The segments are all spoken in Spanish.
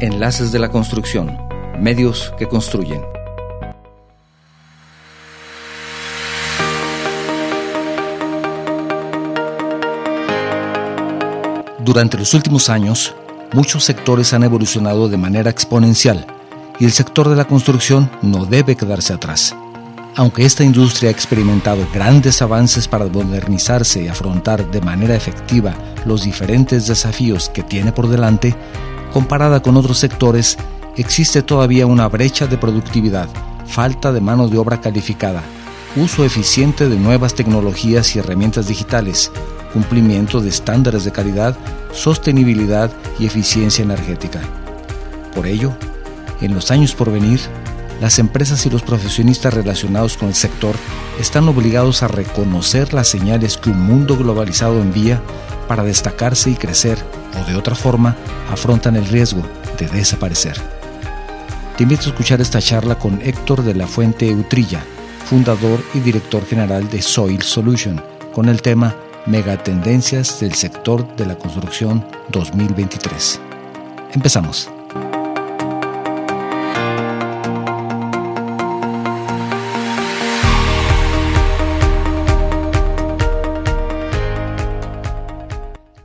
Enlaces de la Construcción, medios que construyen. Durante los últimos años, muchos sectores han evolucionado de manera exponencial y el sector de la construcción no debe quedarse atrás. Aunque esta industria ha experimentado grandes avances para modernizarse y afrontar de manera efectiva los diferentes desafíos que tiene por delante, comparada con otros sectores, existe todavía una brecha de productividad, falta de mano de obra calificada, uso eficiente de nuevas tecnologías y herramientas digitales, cumplimiento de estándares de calidad, sostenibilidad y eficiencia energética. Por ello, en los años por venir, las empresas y los profesionistas relacionados con el sector están obligados a reconocer las señales que un mundo globalizado envía para destacarse y crecer, o de otra forma, afrontan el riesgo de desaparecer. Te invito a escuchar esta charla con Héctor de la Fuente Utrilla, fundador y director general de Soil Solution, con el tema Megatendencias del sector de la construcción 2023. Empezamos.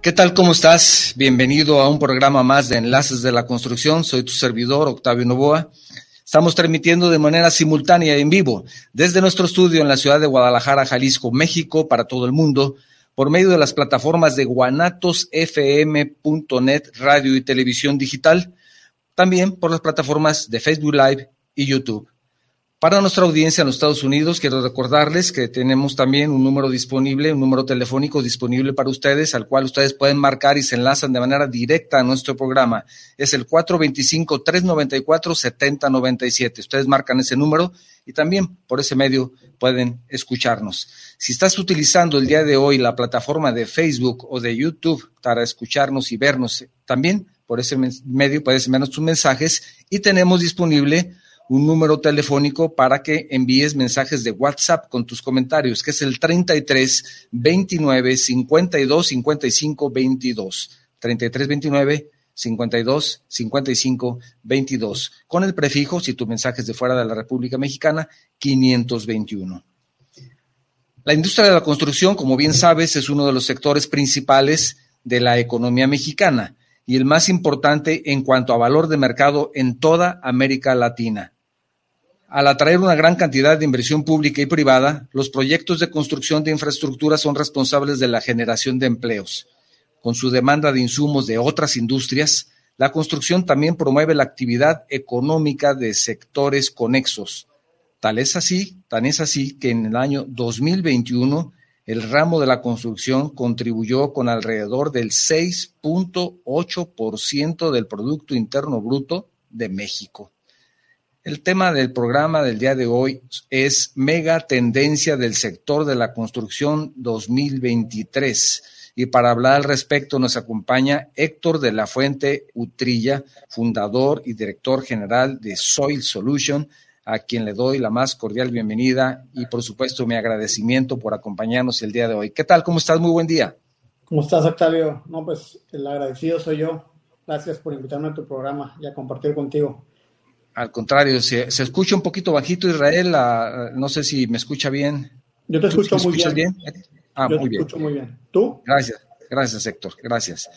¿Qué tal? ¿Cómo estás? Bienvenido a un programa más de Enlaces de la Construcción. Soy tu servidor, Octavio Novoa. Estamos transmitiendo de manera simultánea y en vivo desde nuestro estudio en la ciudad de Guadalajara, Jalisco, México, para todo el mundo, por medio de las plataformas de guanatosfm.net, radio y televisión digital, también por las plataformas de Facebook Live y YouTube. Para nuestra audiencia en los Estados Unidos, quiero recordarles que tenemos también un número disponible, un número telefónico disponible para ustedes, al cual ustedes pueden marcar y se enlazan de manera directa a nuestro programa. Es el 425-394-7097. Ustedes marcan ese número y también por ese medio pueden escucharnos. Si estás utilizando el día de hoy la plataforma de Facebook o de YouTube para escucharnos y vernos, también por ese medio puedes enviarnos tus mensajes y tenemos disponible un número telefónico para que envíes mensajes de WhatsApp con tus comentarios, que es el 33 29 52 55 22. 33 29 52 55 22. Con el prefijo, si tu mensaje es de fuera de la República Mexicana, 521. La industria de la construcción, como bien sabes, es uno de los sectores principales de la economía mexicana y el más importante en cuanto a valor de mercado en toda América Latina. Al atraer una gran cantidad de inversión pública y privada, los proyectos de construcción de infraestructura son responsables de la generación de empleos. Con su demanda de insumos de otras industrias, la construcción también promueve la actividad económica de sectores conexos. Tan es así que en el año 2021, el ramo de la construcción contribuyó con alrededor del 6.8% del Producto Interno Bruto de México. El tema del programa del día de hoy es Megatendencia del sector de la construcción 2023. Y para hablar al respecto nos acompaña Héctor de la Fuente Utrilla, fundador y director general de Soil Solution, a quien le doy la más cordial bienvenida y por supuesto mi agradecimiento por acompañarnos el día de hoy. ¿Qué tal? ¿Cómo estás? Muy buen día. ¿Cómo estás, Octavio? No, pues el agradecido soy yo. Gracias por invitarme a tu programa y a compartir contigo. Al contrario, se escucha un poquito bajito, Israel. No sé si me escucha bien. Yo te escucho muy bien. Yo te escucho muy bien. ¿Tú? Gracias, Héctor. Gracias.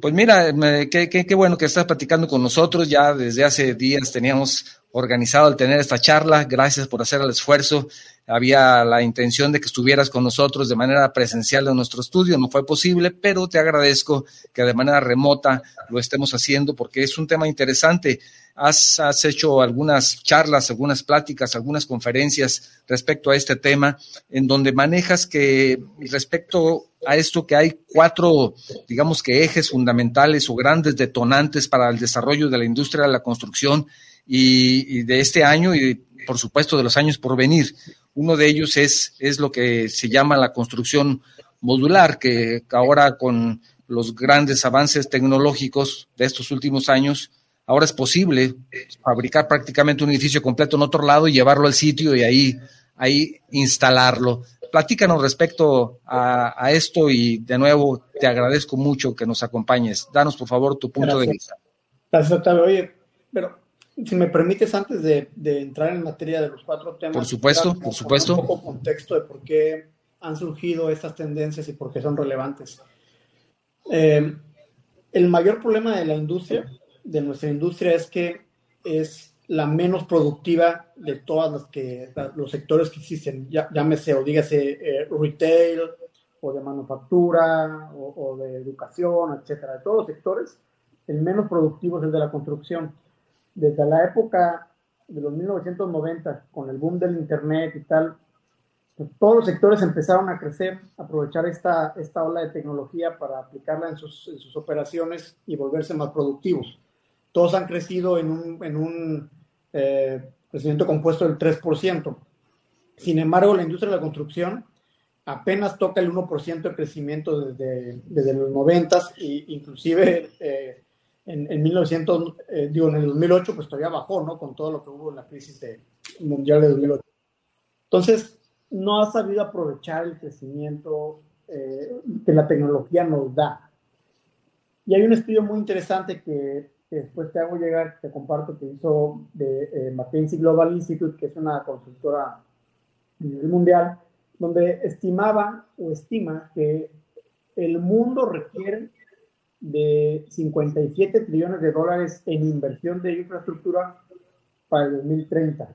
Pues mira, qué bueno que estás platicando con nosotros. Ya desde hace días teníamos organizado el tener esta charla. Gracias por hacer el esfuerzo. Había la intención de que estuvieras con nosotros de manera presencial en nuestro estudio, no fue posible, pero te agradezco que de manera remota lo estemos haciendo porque es un tema interesante. Has hecho algunas charlas, algunas pláticas, algunas conferencias respecto a este tema, en donde manejas que respecto a esto que hay 4, digamos que ejes fundamentales o grandes detonantes para el desarrollo de la industria de la construcción y de este año y por supuesto de los años por venir. Uno de ellos es lo que se llama la construcción modular, que ahora con los grandes avances tecnológicos de estos últimos años, ahora es posible fabricar prácticamente un edificio completo en otro lado y llevarlo al sitio y ahí instalarlo. Platícanos respecto a esto y de nuevo te agradezco mucho que nos acompañes. Danos por favor tu punto de vista. Gracias, Octavio. Oye, pero si me permites, antes de entrar en materia de los cuatro temas... Por supuesto, claro, por supuesto. Un poco contexto de por qué han surgido estas tendencias y por qué son relevantes. El mayor problema de la industria, de nuestra industria, es que es la menos productiva de todas los sectores que existen, llámese o dígase retail, o de manufactura, o de educación, etcétera. De todos los sectores, el menos productivo es el de la construcción. Desde la época de los 1990, con el boom del internet y tal, pues todos los sectores empezaron a crecer, aprovechar esta ola de tecnología para aplicarla en sus operaciones y volverse más productivos. Todos han crecido en un crecimiento compuesto del 3%. Sin embargo, la industria de la construcción apenas toca el 1% de crecimiento desde los 90s e inclusive en el 2008 pues todavía bajó, ¿no? Con todo lo que hubo en la crisis mundial de 2008. Entonces, no ha sabido aprovechar el crecimiento que la tecnología nos da. Y hay un estudio muy interesante que después te hago llegar, te comparto, que hizo de McKinsey Global Institute, que es una consultora a nivel mundial, donde estima que el mundo requiere de $57 trillones en inversión de infraestructura para el 2030,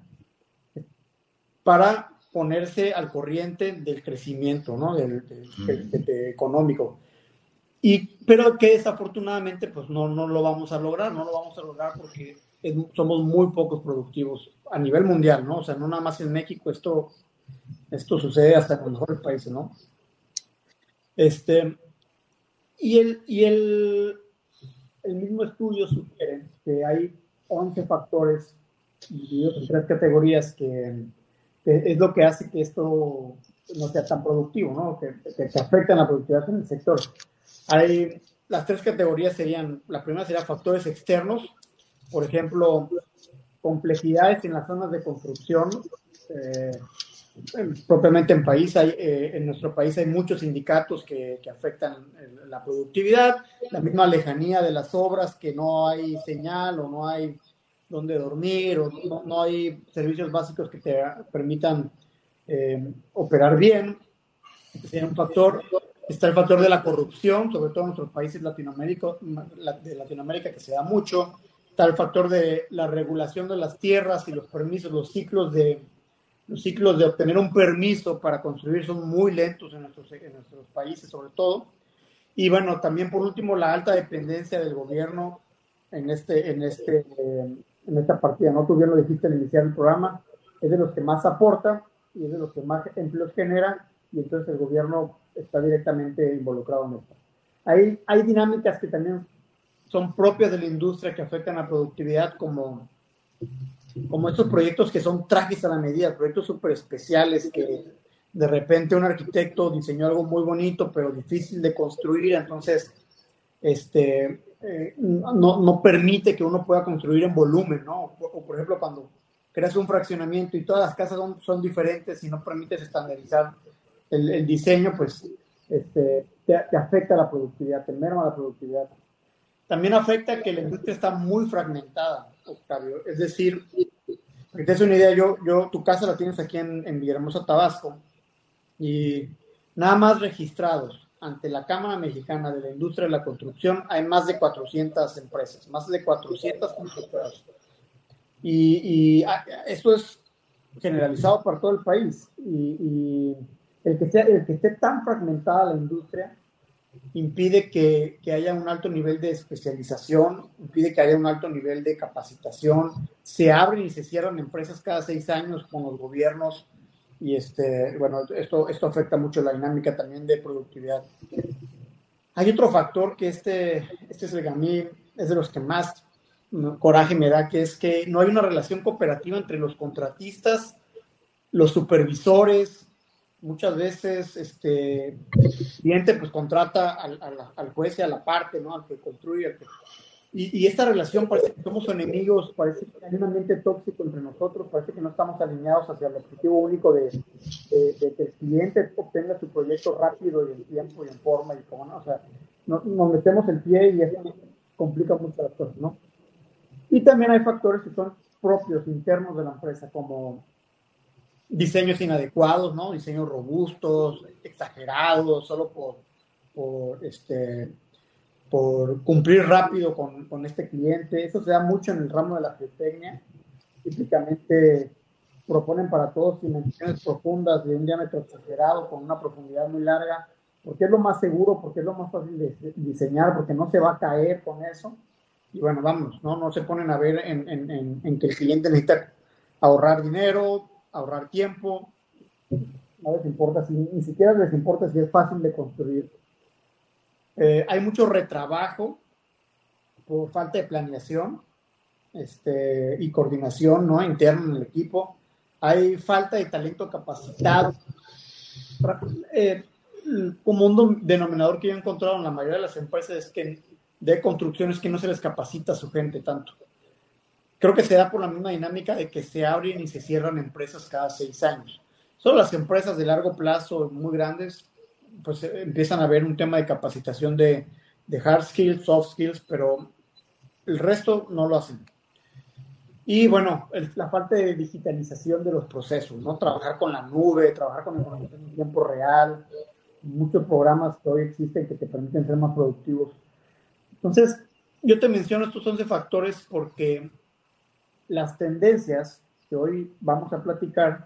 para ponerse al corriente del crecimiento, ¿no? del económico. Pero que desafortunadamente pues no lo vamos a lograr, porque somos muy pocos productivos a nivel mundial, ¿no? O sea, no nada más en México, esto sucede hasta con los mejores países, ¿no? Y el mismo estudio sugiere que hay 11 factores divididos en 3 categorías que es lo que hace que esto no sea tan productivo, ¿no? Que afectan la productividad en el sector. Las 3 categorías serían, la primera sería factores externos, por ejemplo, complejidades en las zonas de construcción, propiamente en país. En nuestro país hay muchos sindicatos que afectan la productividad, la misma lejanía de las obras, que no hay señal o no hay dónde dormir o no hay servicios básicos que te permitan operar bien. Este sería un factor. Está el factor de la corrupción, sobre todo en nuestros países de Latinoamérica, que se da mucho. Está el factor de la regulación de las tierras y los permisos, los ciclos de obtener un permiso para construir son muy lentos en nuestros países, sobre todo. Y bueno, también por último, la alta dependencia del gobierno en esta partida, ¿no? Tú bien lo dijiste al iniciar el programa, es de los que más aporta y es de los que más empleos genera, y entonces el gobierno está directamente involucrado en esto. Hay dinámicas que también son propias de la industria que afectan a la productividad, como estos proyectos que son trajes a la medida, proyectos súper especiales que de repente un arquitecto diseñó algo muy bonito pero difícil de construir, entonces no permite que uno pueda construir en volumen, ¿no? O por ejemplo, cuando creas un fraccionamiento y todas las casas son diferentes y no permites estandarizar el diseño, pues te afecta la productividad, te merma la productividad. También afecta que la industria está muy fragmentada, Octavio. Es decir, para que te des una idea, tu casa la tienes aquí en Villahermosa, Tabasco, y nada más registrados ante la Cámara Mexicana de la Industria de la Construcción hay más de 400 empresas, más de 400 constructoras. Y esto es generalizado para todo el país. Y el que esté tan fragmentada la industria impide que haya un alto nivel de especialización, impide que haya un alto nivel de capacitación. Se abren y se cierran empresas cada 6 años con los gobiernos y esto afecta mucho la dinámica también de productividad. Hay otro factor que este es el que a mí es de los que más coraje me da, que es que no hay una relación cooperativa entre los contratistas, los supervisores. Muchas veces el cliente pues contrata al juez y a la parte, ¿no? Al que construye. Y esta relación parece que somos enemigos, parece que hay un ambiente tóxico entre nosotros, parece que no estamos alineados hacia el objetivo único de que el cliente obtenga su proyecto rápido y en tiempo y en forma. Y como, ¿no? O sea, nos metemos el pie y eso complica mucho las cosas, ¿no? Y también hay factores que son propios, internos de la empresa, como diseños inadecuados, ¿no? Diseños robustos, exagerados, solo por cumplir rápido con este cliente. Eso se da mucho en el ramo de la geotecnia. Típicamente proponen para todos dimensiones profundas de un diámetro exagerado con una profundidad muy larga, porque es lo más seguro, porque es lo más fácil de diseñar, porque no se va a caer con eso. Y bueno, vamos, no se ponen a ver en que el cliente necesita ahorrar dinero, ahorrar tiempo. No les importa, ni siquiera les importa si es fácil de construir. Hay mucho retrabajo por falta de planeación y coordinación, ¿no?, interna en el equipo. Hay falta de talento capacitado. Como un denominador que yo he encontrado en la mayoría de las empresas es que de construcción es que no se les capacita a su gente tanto. Creo que se da por la misma dinámica de que se abren y se cierran empresas cada 6 años. Solo las empresas de largo plazo, muy grandes, pues empiezan a ver un tema de capacitación de hard skills, soft skills, pero el resto no lo hacen. Y bueno, la falta de digitalización de los procesos, ¿no? Trabajar con la nube, trabajar con información en tiempo real, muchos programas que hoy existen que te permiten ser más productivos. Entonces, yo te menciono estos 11 factores porque las tendencias que hoy vamos a platicar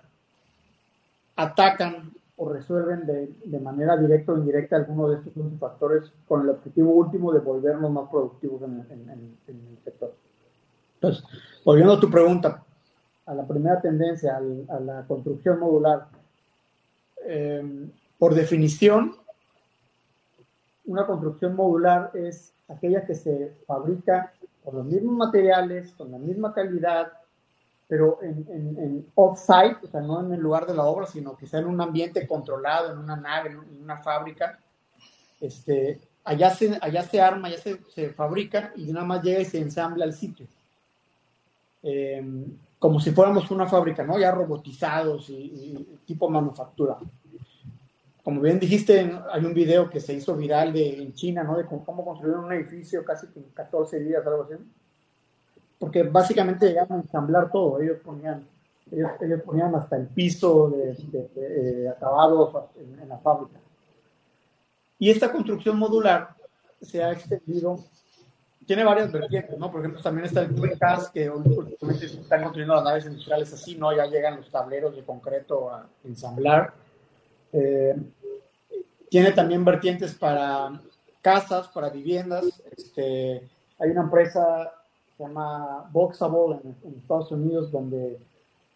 atacan o resuelven de manera directa o indirecta algunos de estos 11 factores con el objetivo último de volvernos más productivos en el sector. Entonces, volviendo a tu pregunta, a la primera tendencia, a la construcción modular, por definición, una construcción modular es aquella que se fabrica con los mismos materiales, con la misma calidad, pero en off-site, o sea, no en el lugar de la obra, sino quizá en un ambiente controlado, en una nave, en una fábrica. Allá se arma, allá se fabrica y nada más llega y se ensambla al sitio. Como si fuéramos una fábrica, ¿no? Ya robotizados y tipo manufactura. Como bien dijiste, hay un video que se hizo viral en China, ¿no?, de cómo construyeron un edificio casi en 14 días, algo así. Porque básicamente llegaron a ensamblar todo. Ellos ponían hasta el piso de acabados en la fábrica. Y esta construcción modular se ha extendido, tiene varias vertientes, ¿no? Por ejemplo, también está el precast, que últimamente están construyendo las naves industriales así, ¿no? Ya llegan los tableros de concreto a ensamblar. Tiene también vertientes para casas, para viviendas. Hay una empresa que se llama Boxable en Estados Unidos, donde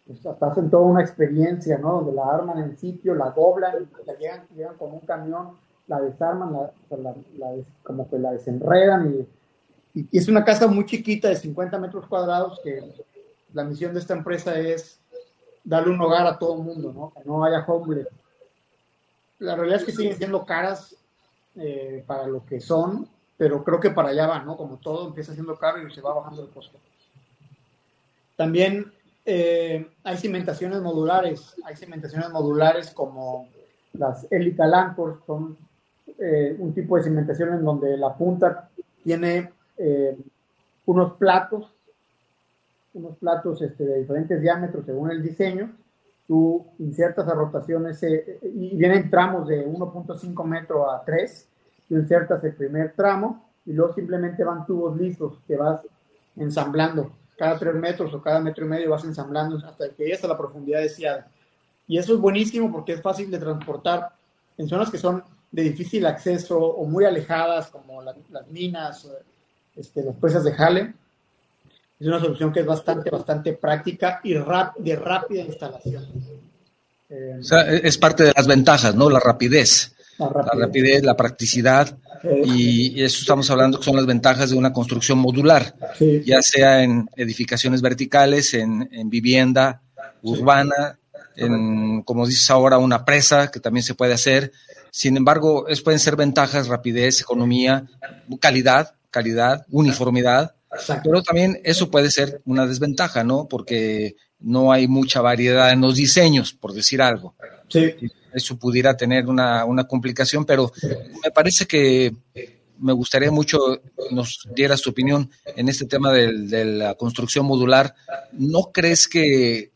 pues, hasta hacen toda una experiencia, ¿no? Donde la arman en sitio, la doblan, la llegan con un camión, la desarman, como que la desenredan. Y es una casa muy chiquita de 50 metros cuadrados que la misión de esta empresa es darle un hogar a todo el mundo, ¿no? Que no haya homeless. La realidad es que siguen siendo caras para lo que son, pero creo que para allá va, ¿no? Como todo empieza siendo caro y se va bajando el costo. También hay cimentaciones modulares. Hay cimentaciones modulares como las Helical Anchors, son un tipo de cimentación en donde la punta tiene unos platos de diferentes diámetros según el diseño. Tú insertas a rotaciones y vienen tramos de 1.5 metros a 3. Tú insertas el primer tramo y luego simplemente van tubos lisos que vas ensamblando. Cada 3 metros o cada metro y medio vas ensamblando hasta que llegues a la profundidad deseada. Y eso es buenísimo porque es fácil de transportar en zonas que son de difícil acceso o muy alejadas, como las minas, las presas de jale. Es una solución que es bastante práctica y de rápida instalación. O sea, es parte de las ventajas, ¿no? La rapidez, la practicidad. Y eso estamos hablando que son las ventajas de una construcción modular, sí. Ya sea en edificaciones verticales, en vivienda urbana, sí. En, como dices ahora, una presa que también se puede hacer. Sin embargo, pueden ser ventajas, rapidez, economía, calidad, uniformidad. Exacto. Pero también eso puede ser una desventaja, ¿no? Porque no hay mucha variedad en los diseños, por decir algo. Sí. Eso pudiera tener una complicación, pero me parece que me gustaría mucho nos dieras tu opinión en este tema de la construcción modular. ¿No crees que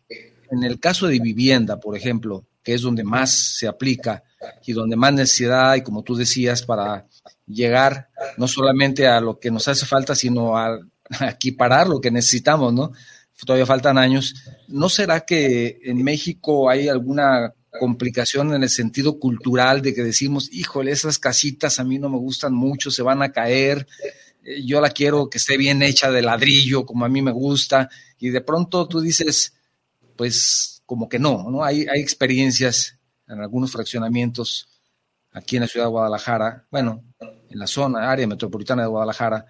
en el caso de vivienda, por ejemplo, que es donde más se aplica y donde más necesidad hay, como tú decías, para llegar no solamente a lo que nos hace falta, sino a equiparar lo que necesitamos, ¿no? Todavía faltan años. ¿No será que en México hay alguna complicación en el sentido cultural de que decimos, híjole, esas casitas a mí no me gustan mucho, se van a caer, yo la quiero que esté bien hecha de ladrillo, como a mí me gusta, y de pronto tú dices, pues como que no? Hay experiencias en algunos fraccionamientos aquí en la ciudad de Guadalajara, bueno, en la zona, área metropolitana de Guadalajara,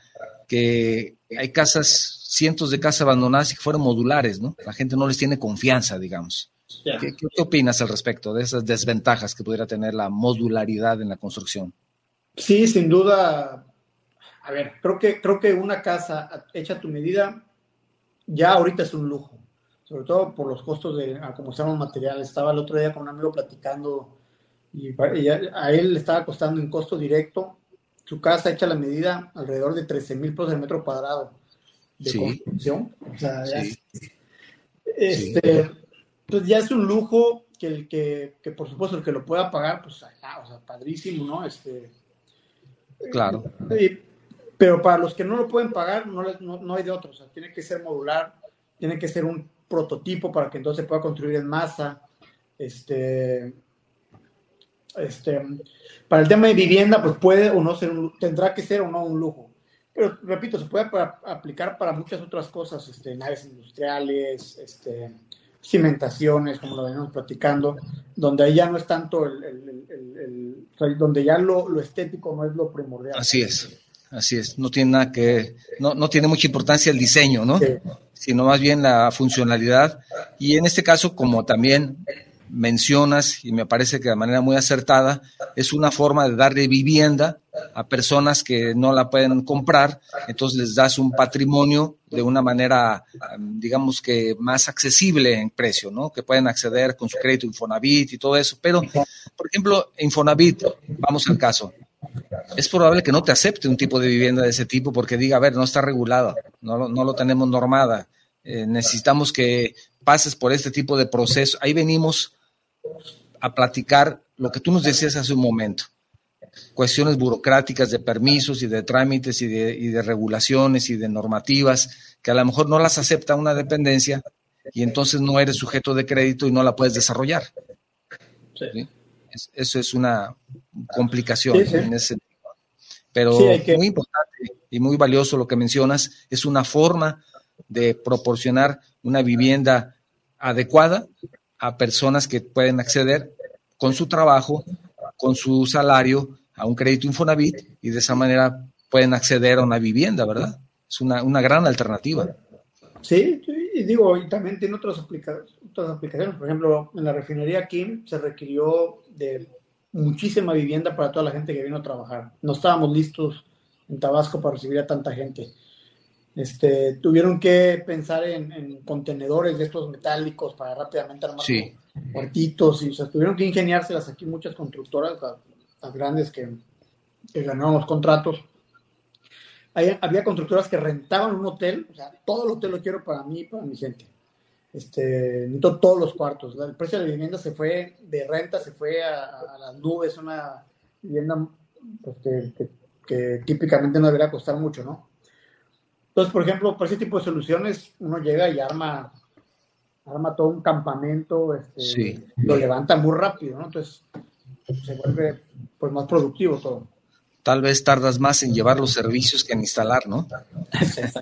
que hay casas, cientos de casas abandonadas y que fueron modulares, ¿no? La gente no les tiene confianza, digamos. Yeah. ¿Qué opinas al respecto de esas desventajas que pudiera tener la modularidad en la construcción? Sí, sin duda. A ver, creo que una casa hecha a tu medida ya ahorita es un lujo, sobre todo por los costos de cómo están los materiales. Estaba el otro día con un amigo platicando y a él le estaba costando en costo directo su casa hecha a la medida alrededor de $13,000 pesos el metro cuadrado de construcción. O sea, Entonces ya es un lujo que por supuesto el que lo pueda pagar, pues o sea, padrísimo, ¿no? Claro. Pero para los que no lo pueden pagar, no hay de otro. O sea, tiene que ser modular, tiene que ser un prototipo para que entonces se pueda construir en masa. Para el tema de vivienda, pues puede o no ser tendrá que ser o no un lujo. Pero repito, se puede aplicar para muchas otras cosas, naves industriales, cimentaciones, como lo venimos platicando, donde ahí ya no es tanto donde ya lo estético no es lo primordial. Así es, no tiene mucha importancia el diseño, ¿no? Sí. Sino más bien la funcionalidad, y en este caso, como también mencionas, y me parece que de manera muy acertada, es una forma de darle vivienda a personas que no la pueden comprar, entonces les das un patrimonio de una manera, digamos que más accesible en precio, ¿no? Que pueden acceder con su crédito Infonavit y todo eso, pero, por ejemplo, Infonavit, vamos al caso, es probable que no te acepte un tipo de vivienda de ese tipo porque diga, a ver, no está regulada, no lo tenemos normada, necesitamos que pases por este tipo de proceso. Ahí venimos a platicar lo que tú nos decías hace un momento, cuestiones burocráticas de permisos y de trámites y de regulaciones y de normativas que a lo mejor no las acepta una dependencia y entonces no eres sujeto de crédito y no la puedes desarrollar. Sí. ¿Sí? Eso es una complicación en ese sentido. Pero muy importante y muy valioso lo que mencionas, es una forma de proporcionar una vivienda adecuada a personas que pueden acceder con su trabajo, con su salario, a un crédito Infonavit y de esa manera pueden acceder a una vivienda, ¿verdad? Es una gran alternativa. Sí, y también tiene otras aplicaciones. Por ejemplo, en la refinería Kim se requirió de muchísima vivienda para toda la gente que vino a trabajar. No estábamos listos en Tabasco para recibir a tanta gente. Tuvieron que pensar en contenedores de estos metálicos para rápidamente armar cuartitos, y o sea, tuvieron que ingeniárselas aquí muchas constructoras, las grandes que ganaron los contratos. Había constructoras que rentaban un hotel, o sea, todo el hotel lo quiero para mí y para mi gente. Necesito todos los cuartos. El precio de la vivienda se fue a las nubes, una vivienda pues, que típicamente no debería costar mucho, ¿no? Entonces, por ejemplo, para ese tipo de soluciones, uno llega y arma todo un campamento, lo levanta muy rápido, ¿no? Entonces, se vuelve pues más productivo todo. Tal vez tardas más en llevar los servicios que en instalar, ¿no? Exacto.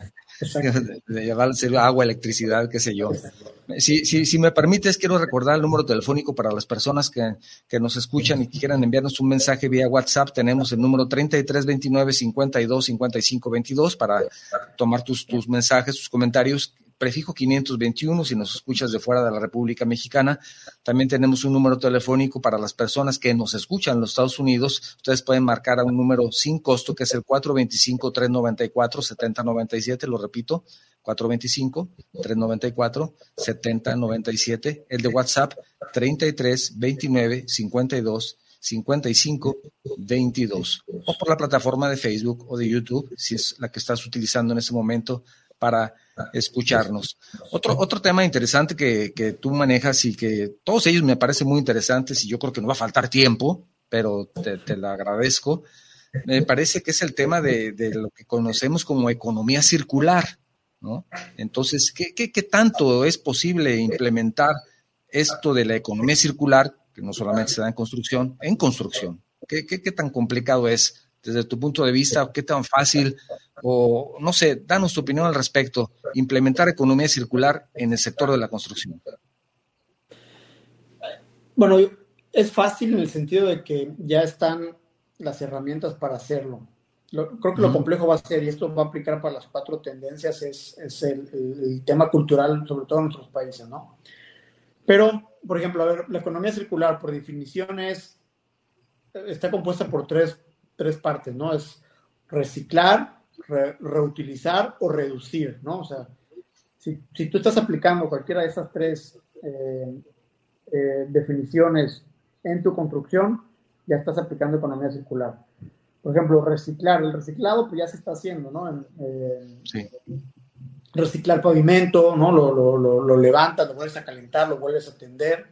De llevar agua, electricidad, qué sé yo. Si me permites, quiero recordar el número telefónico para las personas que nos escuchan y que quieran enviarnos un mensaje vía WhatsApp. Tenemos el número 3329-525522 para tomar tus mensajes, tus comentarios. Prefijo 521 si nos escuchas de fuera de la República Mexicana. También tenemos un número telefónico para las personas que nos escuchan en los Estados Unidos. Ustedes pueden marcar a un número sin costo que es el 425-394-7097, lo repito, 425-394-7097. El de WhatsApp 3329-52 5522 o por la plataforma de Facebook o de YouTube, si es la que estás utilizando en este momento para escucharnos. Otro tema interesante que tú manejas y que todos ellos me parecen muy interesantes y yo creo que no va a faltar tiempo, pero te lo agradezco. Me parece que es el tema de lo que conocemos como economía circular, ¿no? Entonces, ¿qué tanto es posible implementar esto de la economía circular, que no solamente se da en construcción? ¿Qué tan complicado es desde tu punto de vista? ¿Qué tan fácil? O, no sé, danos tu opinión al respecto, implementar economía circular en el sector de la construcción. Bueno, es fácil en el sentido de que ya están las herramientas para hacerlo. Creo que lo complejo va a ser, y esto va a aplicar para las 4 tendencias, es el tema cultural, sobre todo en nuestros países, ¿no? Pero, por ejemplo, a ver, la economía circular, por definición, está compuesta por tres partes, ¿no? Es reciclar, reutilizar o reducir, ¿no? O sea, si tú estás aplicando cualquiera de esas 3 definiciones en tu construcción, ya estás aplicando economía circular. Por ejemplo, reciclar. El reciclado, pues ya se está haciendo, ¿no? Sí. Reciclar pavimento, ¿no? Lo levantas, lo vuelves a calentar, lo vuelves a tender.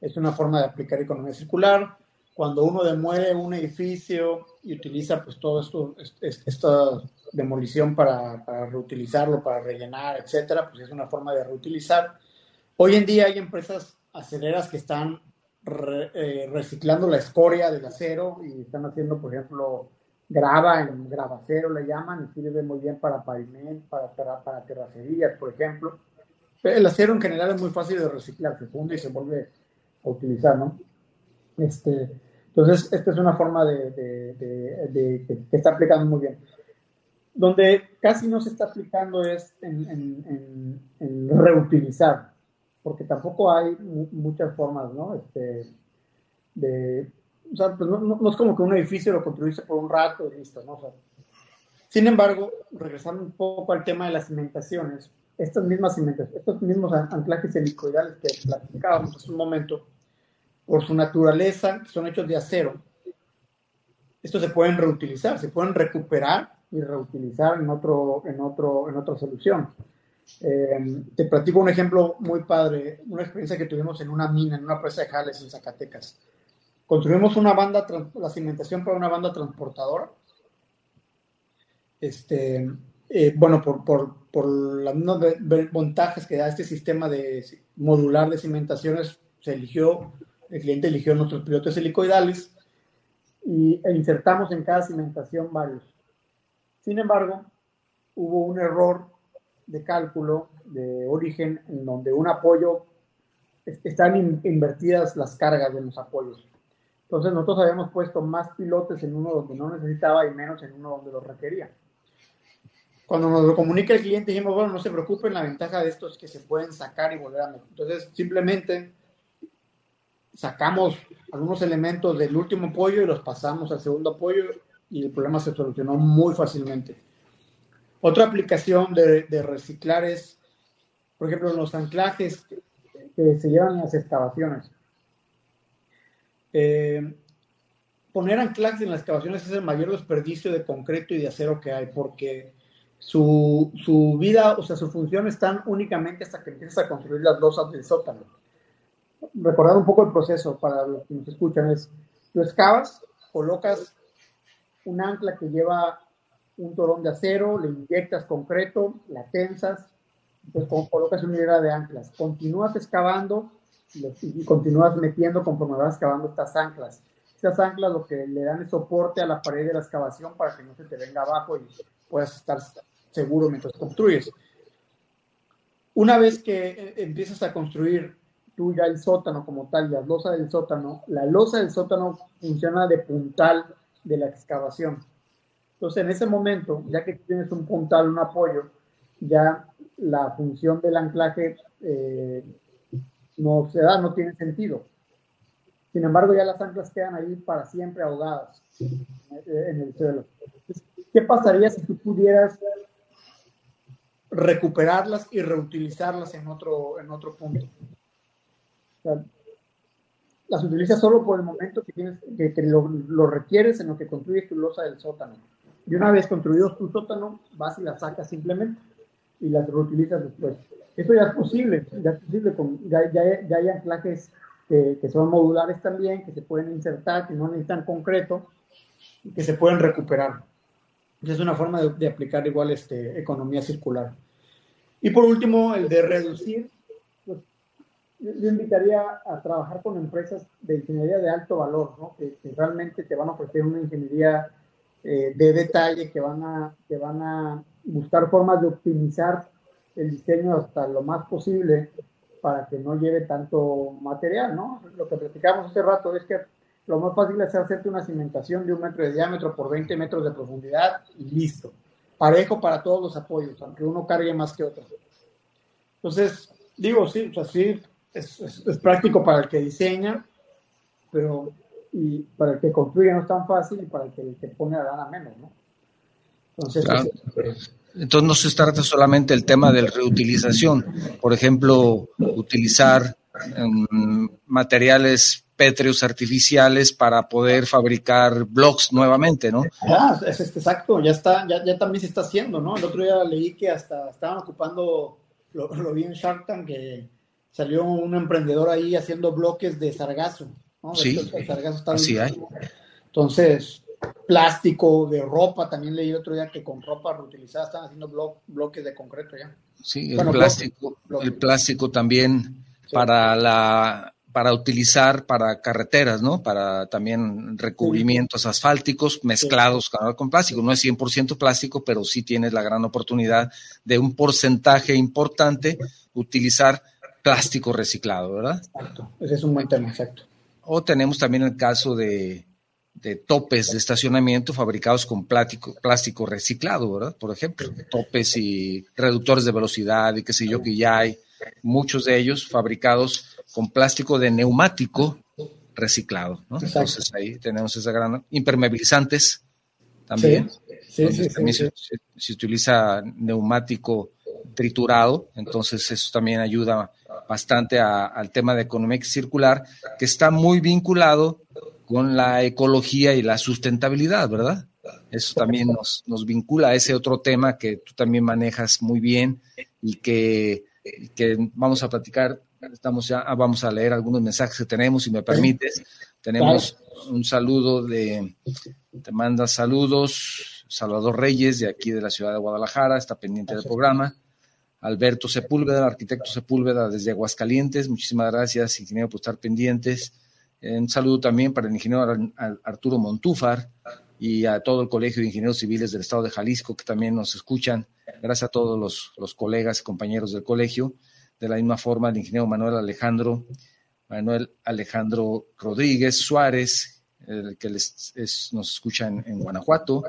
Es una forma de aplicar economía circular. Cuando uno demuele un edificio y utiliza, pues, todo esto, esta demolición para reutilizarlo, para rellenar, etcétera, pues es una forma de reutilizar. Hoy en día hay empresas aceleras que están reciclando la escoria del acero y están haciendo, por ejemplo, grava, en gravacero le llaman, y sirve muy bien para pavimento, para terracerías, por ejemplo. Pero el acero en general es muy fácil de reciclar, se funde y se vuelve a utilizar, ¿no? Entonces, esta es una forma que está aplicando muy bien. Donde casi no se está aplicando es en reutilizar, porque tampoco hay muchas formas, ¿no? O sea, pues no es como que un edificio lo construiste por un rato y listo, ¿no? O sea, sin embargo, regresando un poco al tema de las cimentaciones, estos mismos anclajes helicoidales que platicábamos hace un momento, por su naturaleza, son hechos de acero. Estos se pueden reutilizar, se pueden recuperar y reutilizar en otra solución. Te platico un ejemplo muy padre, una experiencia que tuvimos en una mina, en una presa de Jales en Zacatecas. Construimos la cimentación para una banda transportadora. Por los mismos montajes que da este sistema de modular de cimentaciones, el cliente eligió nuestros pilotes helicoidales e insertamos en cada cimentación varios. Sin embargo, hubo un error de cálculo de origen en donde un apoyo, están invertidas las cargas de los apoyos. Entonces nosotros habíamos puesto más pilotes en uno donde no necesitaba y menos en uno donde lo requería. Cuando nos lo comunica el cliente dijimos, bueno, no se preocupen, la ventaja de esto es que se pueden sacar y volver a meter. Entonces simplemente sacamos algunos elementos del último apoyo y los pasamos al segundo apoyo y el problema se solucionó muy fácilmente. Otra aplicación de reciclar es, por ejemplo, los anclajes que se llevan en las excavaciones. Poner anclajes en las excavaciones es el mayor desperdicio de concreto y de acero que hay, porque su vida, o sea, su función es tan únicamente hasta que empiezas a construir las losas del sótano. Recordar un poco el proceso para los que nos escuchan es, tú excavas, colocas un ancla que lleva un torón de acero, le inyectas concreto, la tensas, entonces colocas una hilera de anclas, continúas excavando y continúas metiendo conforme vas excavando estas anclas. Estas anclas lo que le dan es soporte a la pared de la excavación para que no se te venga abajo y puedas estar seguro mientras construyes. Una vez que empiezas a construir tú ya el sótano como tal, la losa del sótano funciona de puntal de la excavación. Entonces, en ese momento, ya que tienes un puntal, un apoyo, ya la función del anclaje no se da, no tiene sentido. Sin embargo, ya las anclas quedan ahí para siempre ahogadas en el suelo. Entonces, ¿qué pasaría si tú pudieras recuperarlas y reutilizarlas en otro punto? O sea, las utilizas solo por el momento que tienes, que lo requieres en lo que construyes tu losa del sótano. Y una vez construidos tu sótano, vas y las sacas simplemente y las reutilizas después. Esto ya es posible, ya hay anclajes que son modulares también, que se pueden insertar, que no necesitan concreto y que se pueden recuperar. Es una forma de aplicar igual economía circular. Y por último, el de reducir. Yo invitaría a trabajar con empresas de ingeniería de alto valor, ¿no? Que realmente te van a ofrecer una ingeniería de detalle, que van a buscar formas de optimizar el diseño hasta lo más posible para que no lleve tanto material, ¿no? Lo que platicamos hace rato es que lo más fácil es hacerte una cimentación de 1 metro de diámetro por 20 metros de profundidad y listo. Parejo para todos los apoyos, aunque uno cargue más que otro. Entonces, digo, sí, pues así es práctico para el que diseña, pero y para el que construye no es tan fácil, y para el que pone la gana menos, ¿no? Entonces, claro. Entonces no se trata solamente el tema de la reutilización, por ejemplo, utilizar materiales pétreos artificiales para poder fabricar blocks nuevamente, ¿no? Ah, es exacto, ya también se está haciendo, ¿no? El otro día leí que hasta estaban ocupando, lo vi en Shark Tank, que salió un emprendedor ahí haciendo bloques de sargazo, ¿no? Sí, el sargazo está así hay. Entonces, plástico, de ropa, también leí el otro día que con ropa reutilizada están haciendo bloques de concreto ya. Sí, bueno, el plástico también sí. Para utilizar para carreteras, ¿no? Para también recubrimientos asfálticos mezclados con plástico. No es 100% plástico, pero sí tienes la gran oportunidad de un porcentaje importante utilizar plástico reciclado, ¿verdad? Exacto, ese es un buen tema, exacto. O tenemos también el caso de topes de estacionamiento fabricados con plástico reciclado, ¿verdad? Por ejemplo, topes y reductores de velocidad y qué sé yo, que ya hay muchos de ellos fabricados con plástico de neumático reciclado, ¿no? Exacto. Entonces ahí tenemos esa gran... Impermeabilizantes también. Sí. Se utiliza neumático triturado, entonces eso también ayuda bastante al tema de economía circular, que está muy vinculado con la ecología y la sustentabilidad, ¿verdad? Eso también nos vincula a ese otro tema que tú también manejas muy bien y que vamos a platicar. Vamos a leer algunos mensajes que tenemos, si me permites. Tenemos un saludo te manda saludos, Salvador Reyes, de aquí de la ciudad de Guadalajara, está pendiente del programa. Alberto Sepúlveda, arquitecto Sepúlveda, desde Aguascalientes, muchísimas gracias, ingeniero, por estar pendientes. Un saludo también para el ingeniero Arturo Montúfar y a todo el Colegio de Ingenieros Civiles del Estado de Jalisco, que también nos escuchan. Gracias a todos los colegas y compañeros del colegio. De la misma forma, el ingeniero Manuel Alejandro Rodríguez Suárez, el que nos escucha en Guanajuato,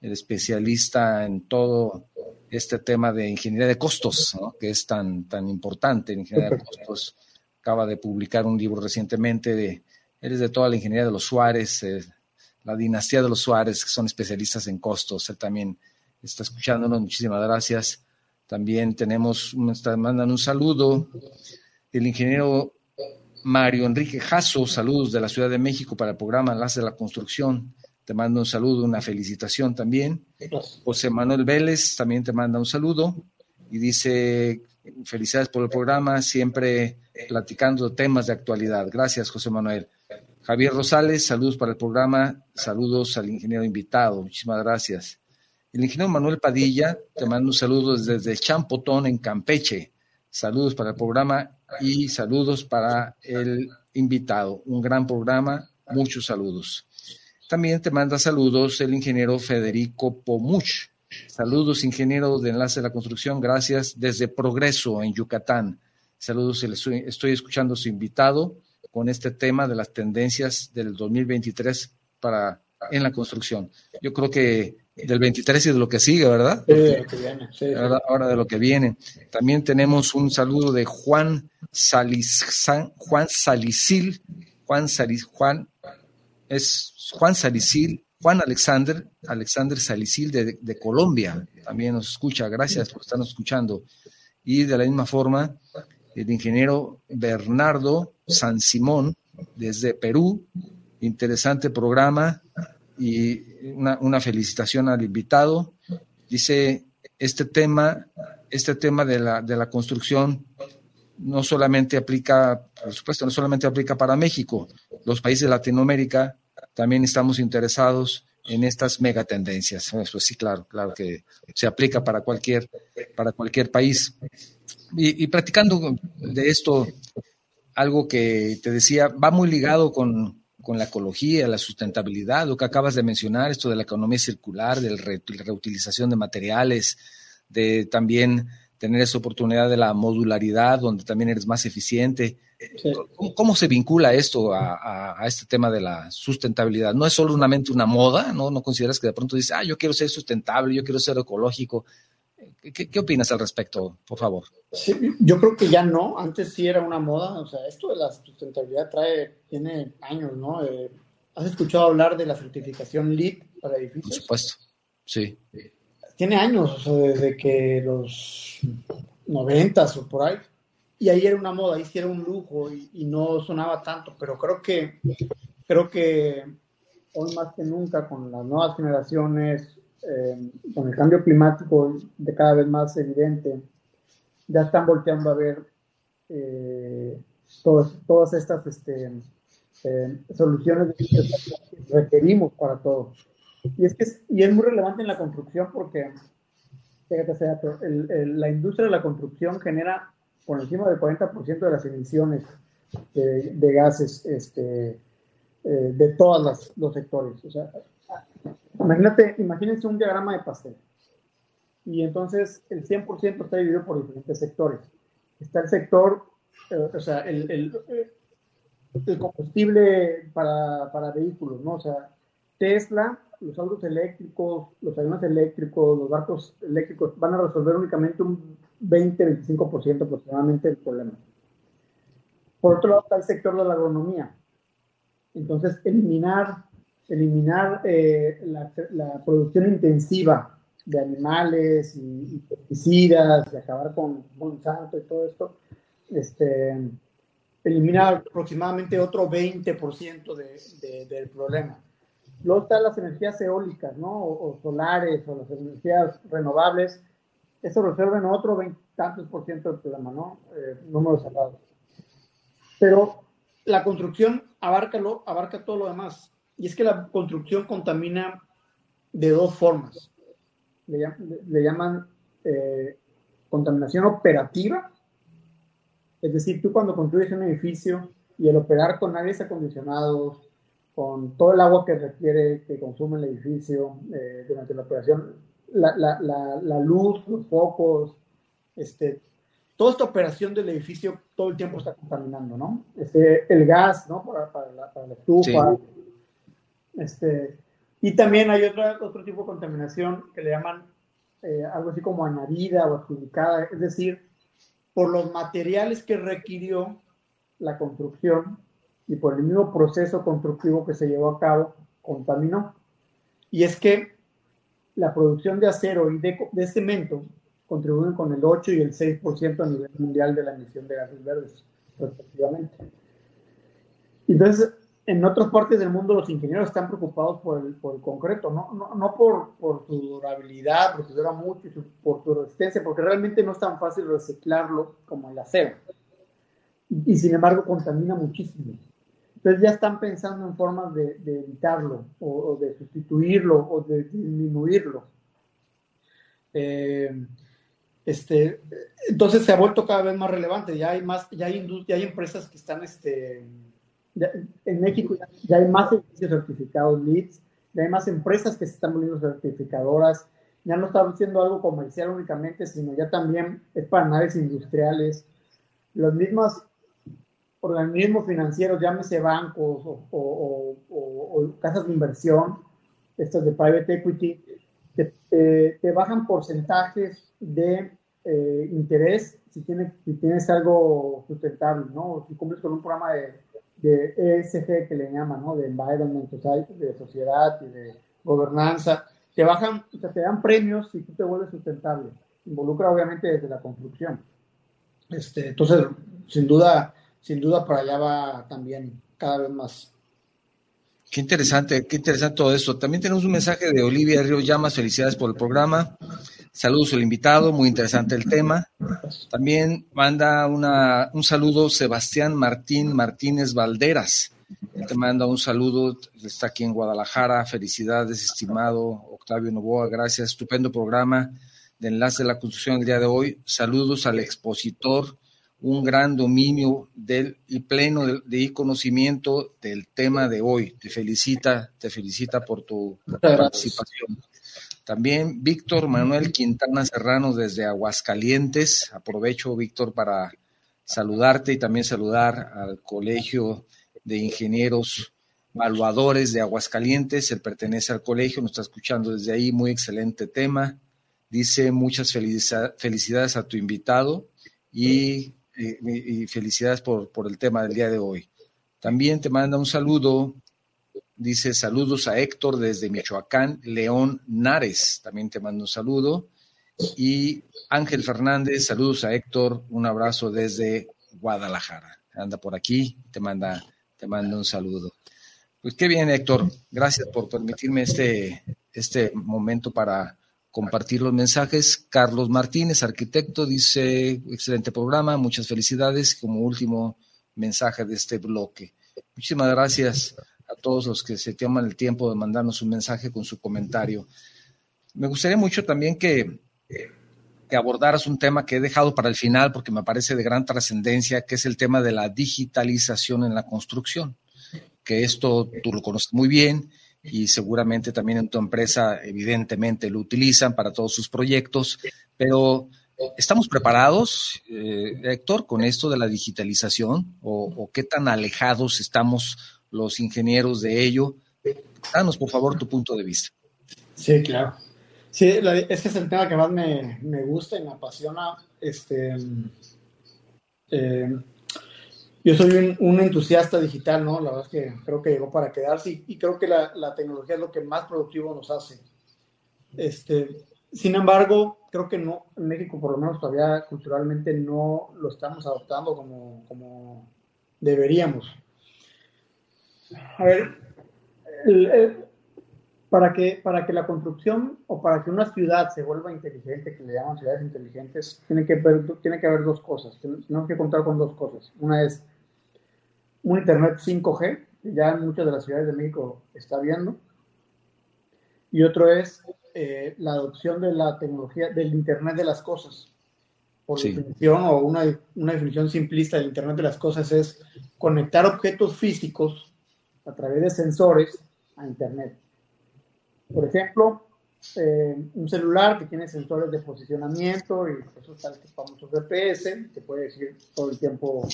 el especialista en todo este tema de ingeniería de costos, ¿no? Que es tan importante. En ingeniería de costos acaba de publicar un libro recientemente eres de toda la ingeniería de los Suárez, la dinastía de los Suárez, que son especialistas en costos. Él también está escuchándonos, muchísimas gracias. También mandan un saludo el ingeniero Mario Enrique Jasso, saludos de la Ciudad de México para el programa Enlace de la Construcción. Te mando un saludo, una felicitación también. José Manuel Vélez también te manda un saludo y dice, felicidades por el programa, siempre platicando temas de actualidad. Gracias, José Manuel. Javier Rosales, saludos para el programa, saludos al ingeniero invitado, muchísimas gracias. El ingeniero Manuel Padilla, te mando un saludo desde Champotón, en Campeche. Saludos para el programa y saludos para el invitado. Un gran programa, muchos saludos. También te manda saludos el ingeniero Federico Pomuch. Saludos, ingeniero de Enlace de la Construcción, gracias desde Progreso, en Yucatán. Saludos, estoy escuchando a su invitado con este tema de las tendencias del 2023 en la construcción. Yo creo que del 23 y de lo que sigue, ¿verdad? Sí, de lo que viene. Sí, ahora de lo que viene. También tenemos un saludo de Alexander Salicil de Colombia. También nos escucha. Gracias por estarnos escuchando. Y de la misma forma, el ingeniero Bernardo San Simón, desde Perú. Interesante programa y una felicitación al invitado. Dice, este tema de la construcción no solamente aplica, por supuesto, no solamente aplica para México. Los países de Latinoamérica también estamos interesados en estas megatendencias. Eso sí, claro que se aplica para cualquier país. Y platicando de esto, algo que te decía, va muy ligado con la ecología, la sustentabilidad, lo que acabas de mencionar, esto de la economía circular, de la reutilización de materiales, de también tener esa oportunidad de la modularidad, donde también eres más eficiente. Sí. ¿Cómo se vincula esto a este tema de la sustentabilidad? ¿No es solo una moda? ¿No consideras que de pronto dices, yo quiero ser sustentable, yo quiero ser ecológico? ¿Qué opinas al respecto, por favor? Sí, yo creo que ya no. Antes sí era una moda. O sea, esto de la sustentabilidad tiene años, ¿no? ¿Has escuchado hablar de la certificación LEED para edificios? Por supuesto, sí. Tiene años, o sea, desde que los 90s o por ahí. Y ahí era una moda, ahí sí era un lujo y no sonaba tanto. Pero creo que hoy más que nunca con las nuevas generaciones, con el cambio climático de cada vez más evidente, ya están volteando a ver todas estas soluciones que requerimos para todos. Y es muy relevante en la construcción porque, fíjate, la industria de la construcción genera por encima del 40% de las emisiones de gases de todos los sectores. O sea, imagínense un diagrama de pastel. Y entonces el 100% está dividido por diferentes sectores. Está el sector, o sea, el combustible para vehículos, ¿no? O sea, Tesla, los autos eléctricos, los aviones eléctricos, los barcos eléctricos van a resolver únicamente un 20-25% aproximadamente del problema. Por otro lado está el sector de la agronomía. Entonces, eliminar la producción intensiva de animales y pesticidas, y acabar con Monsanto y todo esto, elimina aproximadamente otro 20% del problema. Luego están las energías eólicas, ¿no? O solares, o las energías renovables. Eso resuelven otro 20% del problema, ¿no? Números cerrados. Pero la construcción abarca todo lo demás. Y es que la construcción contamina de dos formas. Le llaman contaminación operativa. Es decir, tú cuando construyes un edificio y al operar con aires acondicionados, con todo el agua que requiere, que consume el edificio durante la operación, la luz, los focos, toda esta operación del edificio todo el tiempo está contaminando, ¿no? El gas, ¿no? Para la estufa. Sí. Y también hay otro tipo de contaminación que le llaman algo así como añadida o adjudicada, es decir, por los materiales que requirió la construcción, y por el mismo proceso constructivo que se llevó a cabo, contaminó. Y es que la producción de acero y de cemento contribuyen con el 8 y el 6% a nivel mundial de la emisión de gases verdes, respectivamente. Entonces, en otras partes del mundo los ingenieros están preocupados por el concreto, no por su durabilidad, porque dura mucho, por su resistencia, porque realmente no es tan fácil reciclarlo como el acero. Y sin embargo contamina muchísimo. Entonces ya están pensando en formas de evitarlo o de sustituirlo o de disminuirlo. Entonces se ha vuelto cada vez más relevante. Ya hay empresas que están en México. Ya hay más edificios certificados LEED. Ya hay más empresas que se están volviendo certificadoras. Ya no está haciendo algo comercial únicamente, sino ya también es para naves industriales. Los mismos organismos financieros, llámese bancos o casas de inversión, estas de private equity, te bajan porcentajes de interés si tienes algo sustentable, ¿no? O si cumples con un programa de ESG que le llaman, ¿no? De environment, de sociedad y de gobernanza. Te bajan, o sea, te dan premios si tú te vuelves sustentable. Involucra obviamente desde la construcción. Entonces, sin duda para allá va también cada vez más. Qué interesante todo esto. También tenemos un mensaje de Olivia Ríos Llamas. Felicidades por el programa. Saludos al invitado, muy interesante el tema. También manda un saludo Sebastián Martínez Valderas. Te manda un saludo, está aquí en Guadalajara. Felicidades, estimado Octavio Novoa. Gracias, estupendo programa de Enlace de la Construcción el día de hoy. Saludos al expositor, un gran dominio y pleno de conocimiento del tema de hoy. Te felicita por tu participación. También Víctor Manuel Quintana Serrano desde Aguascalientes. Aprovecho, Víctor, para saludarte y también saludar al Colegio de Ingenieros Evaluadores de Aguascalientes. Él pertenece al colegio, nos está escuchando desde ahí. Muy excelente tema. Dice, muchas felicidades a tu invitado y felicidades por el tema del día de hoy. También te manda un saludo. Dice, saludos a Héctor desde Michoacán, León Nares. También te mando un saludo. Y Ángel Fernández, saludos a Héctor. Un abrazo desde Guadalajara. Anda por aquí, te manda un saludo. Pues qué bien, Héctor. Gracias por permitirme este momento para compartir los mensajes. Carlos Martínez, arquitecto, dice, excelente programa, muchas felicidades. Como último mensaje de este bloque. Muchísimas gracias a todos los que se toman el tiempo de mandarnos un mensaje con su comentario. Me gustaría mucho también que abordaras un tema que he dejado para el final porque me parece de gran trascendencia, que es el tema de la digitalización en la construcción, que esto tú lo conoces muy bien y seguramente también en tu empresa evidentemente lo utilizan para todos sus proyectos, pero ¿estamos preparados, Héctor, con esto de la digitalización o qué tan alejados estamos los ingenieros de ello? Danos, por favor, tu punto de vista. Sí, claro. Sí, es que es el tema que más me gusta y me apasiona. Yo soy un entusiasta digital, ¿no? La verdad es que creo que llegó para quedarse y creo que la tecnología es lo que más productivo nos hace. Sin embargo, creo que no, en México por lo menos todavía culturalmente no lo estamos adoptando como deberíamos. A ver, para que la construcción o para que una ciudad se vuelva inteligente, que le llaman ciudades inteligentes, tiene que haber dos cosas. Tenemos que contar con dos cosas. Una es un internet 5G, que ya en muchas de las ciudades de México está viendo. Y otro es la adopción de la tecnología, del internet de las cosas. Por definición, o una definición simplista del internet de las cosas es conectar objetos físicos a través de sensores a internet. Por ejemplo, un celular que tiene sensores de posicionamiento y esos tal que famosos GPS, te puede decir todo el tiempo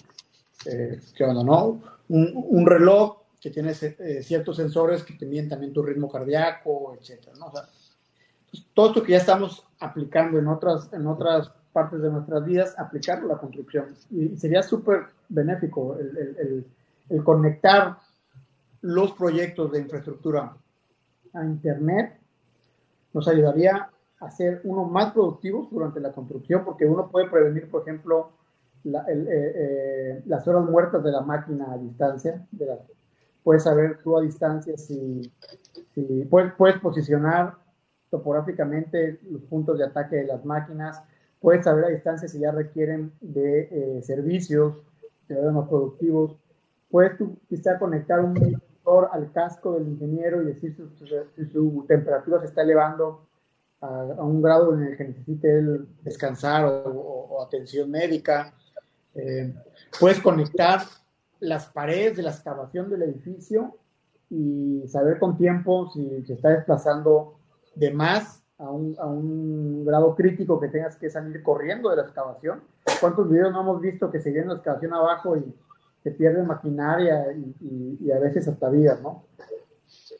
qué onda, ¿no? Un reloj que tiene ciertos sensores que te miden también tu ritmo cardíaco, etcétera, ¿no? O sea, todo esto que ya estamos aplicando en otras partes de nuestras vidas, aplicarlo a la construcción. Y sería súper benéfico el conectar los proyectos de infraestructura a internet. Nos ayudaría a ser uno más productivos durante la construcción, porque uno puede prevenir, por ejemplo, las horas muertas de la máquina a distancia. Puedes saber tú a distancia si puedes posicionar topográficamente los puntos de ataque de las máquinas, puedes saber a distancia si ya requieren de servicios, de más productivos. Puedes tú quizá conectar un monitor al casco del ingeniero y decir si su temperatura se está elevando a un grado en el que necesite él descansar o atención médica. Puedes conectar las paredes de la excavación del edificio y saber con tiempo si se está desplazando de más a un grado crítico que tengas que salir corriendo de la excavación. ¿Cuántos videos no hemos visto que se viene la excavación abajo y se pierde maquinaria y a veces hasta vidas, ¿no?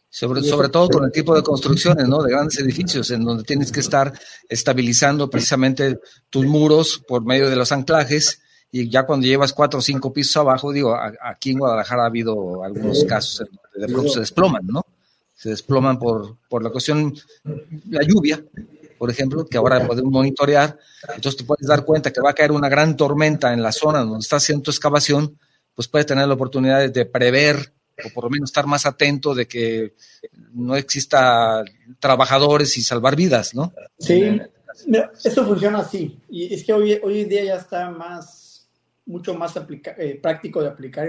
Sobre todo con el tipo de construcciones, ¿no? De grandes edificios, en donde tienes que estar estabilizando precisamente tus muros por medio de los anclajes, y ya cuando llevas 4 o 5 pisos abajo, digo, aquí en Guadalajara ha habido algunos casos en donde de pronto se desploman, ¿no? Se desploman por la cuestión, la lluvia, por ejemplo, que ahora podemos monitorear. Entonces te puedes dar cuenta que va a caer una gran tormenta en la zona donde estás haciendo tu excavación, pues puede tener la oportunidad de prever o por lo menos estar más atento de que no exista trabajadores y salvar vidas, ¿no? Sí, mira, esto funciona así. Y es que hoy en día ya está mucho más práctico de aplicar,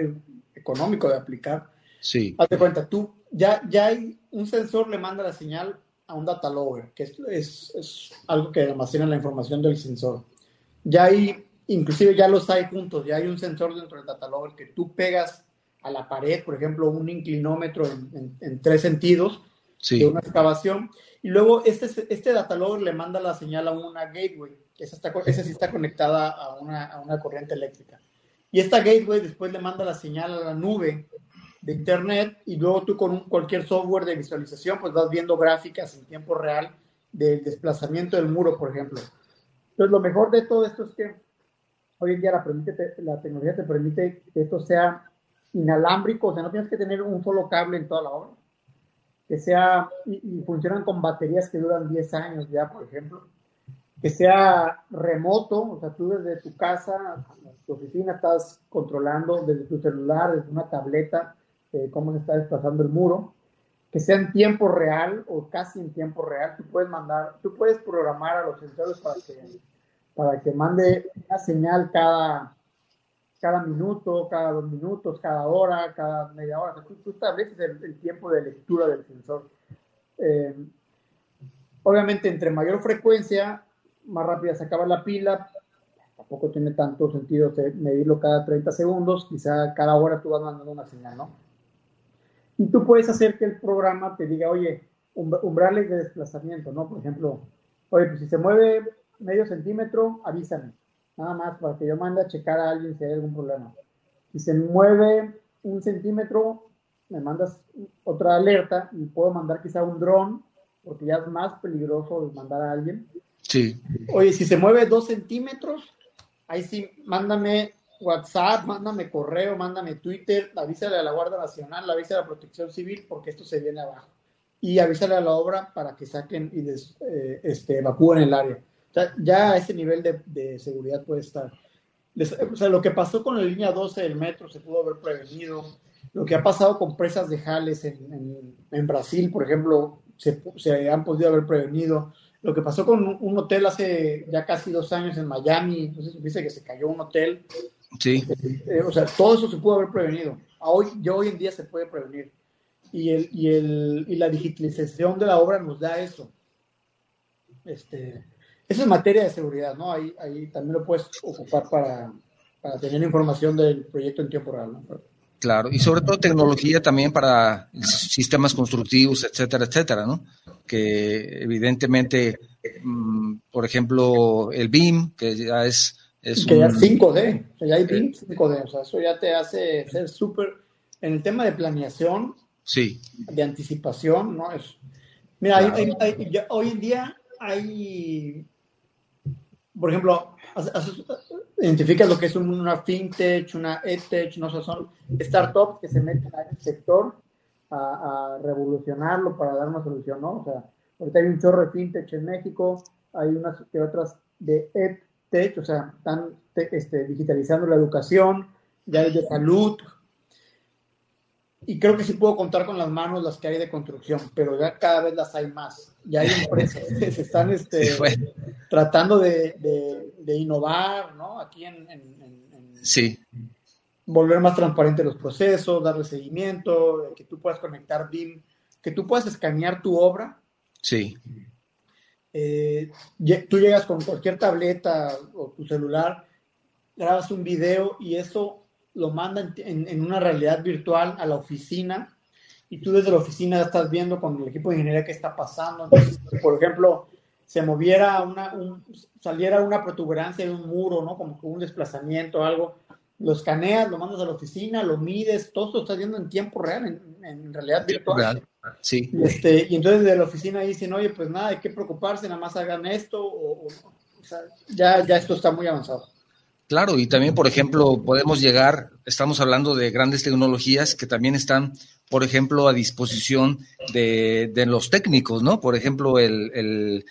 económico de aplicar. Sí. Haz de cuenta, tú ya hay un sensor, le manda la señal a un data logger, que es algo que almacena la información del sensor. Ya hay, inclusive ya los hay juntos, ya hay un sensor dentro del data logger que tú pegas a la pared, por ejemplo, un inclinómetro en 3 sentidos, sí, de una excavación, y luego este data logger le manda la señal a una gateway, esa sí está conectada a una corriente eléctrica. Y esta gateway después le manda la señal a la nube de internet, y luego tú con cualquier software de visualización, pues vas viendo gráficas en tiempo real del desplazamiento del muro, por ejemplo. Entonces, lo mejor de todo esto es que hoy en día la tecnología te permite que esto sea inalámbrico, o sea, no tienes que tener un solo cable en toda la obra, que sea, y funcionan con baterías que duran 10 años ya, por ejemplo, que sea remoto, o sea, tú desde tu casa, tu oficina, estás controlando desde tu celular, desde una tableta, cómo se está desplazando el muro, que sea en tiempo real o casi en tiempo real. Tú puedes programar a los sensores para que mande una señal cada minuto, cada 2 minutos, cada hora, cada media hora. Tú estableces el tiempo de lectura del sensor. Obviamente, entre mayor frecuencia, más rápida se acaba la pila. Tampoco tiene tanto sentido medirlo cada 30 segundos. Quizá cada hora tú vas mandando una señal, ¿no? Y tú puedes hacer que el programa te diga, oye, umbrales de desplazamiento, ¿no? Por ejemplo, oye, pues si se mueve medio centímetro, avísame. Nada más para que yo mande a checar a alguien si hay algún problema. Si se mueve 1 centímetro, me mandas otra alerta y puedo mandar quizá un dron, porque ya es más peligroso mandar a alguien. Sí. Oye, si se mueve 2 centímetros, ahí sí, mándame WhatsApp, mándame correo, mándame Twitter, avísale a la Guardia Nacional, avísale a la Protección Civil, porque esto se viene abajo. Y avísale a la obra para que saquen y evacúen el área. O sea, ya a ese nivel de seguridad puede estar. O sea, lo que pasó con la línea 12 del metro se pudo haber prevenido. Lo que ha pasado con presas de Jales en Brasil, por ejemplo, se han podido haber prevenido. Lo que pasó con un hotel hace ya casi 2 años en Miami, no sé si supiste que se cayó un hotel. Sí. O sea, todo eso se pudo haber prevenido. Hoy en día se puede prevenir. Y la digitalización de la obra nos da eso. Eso es materia de seguridad, ¿no? Ahí también lo puedes ocupar para tener información del proyecto en tiempo real, ¿no? Claro, y sobre todo tecnología también para sistemas constructivos, etcétera, etcétera, ¿no? Que evidentemente, por ejemplo, el BIM, que ya es que ya es 5D, o sea, ya hay BIM 5D, o sea, eso ya te hace ser súper... En el tema de planeación, sí, de anticipación, ¿no? Mira, claro. Hoy en día hay... Por ejemplo, identificas lo que es una fintech, una edtech, no sé, son startups que se meten en el sector a revolucionarlo para dar una solución, ¿no? O sea, ahorita hay un chorro de fintech en México, hay unas que otras de edtech, o sea, están digitalizando la educación, ya hay de salud, y creo que sí puedo contar con las manos las que hay de construcción, pero ya cada vez las hay más. Ya hay empresas que se están tratando de innovar, ¿no? Aquí sí, volver más transparentes los procesos, darle seguimiento, que tú puedas conectar BIM, que tú puedas escanear tu obra. Sí. Tú llegas con cualquier tableta o tu celular, grabas un video y eso lo mandan en una realidad virtual a la oficina, y tú desde la oficina estás viendo con el equipo de ingeniería qué está pasando. Entonces, por ejemplo, se moviera saliera una protuberancia de un muro, ¿no? Como que un desplazamiento o algo, lo escaneas, lo mandas a la oficina, lo mides, todo esto estás viendo en tiempo real, en realidad virtual. Real. Sí. Y entonces desde la oficina dicen, oye, pues nada, hay que preocuparse, nada más hagan esto, o sea, ya esto está muy avanzado. Claro, y también, por ejemplo, podemos llegar, estamos hablando de grandes tecnologías que también están, por ejemplo, a disposición de los técnicos, ¿no? Por ejemplo, el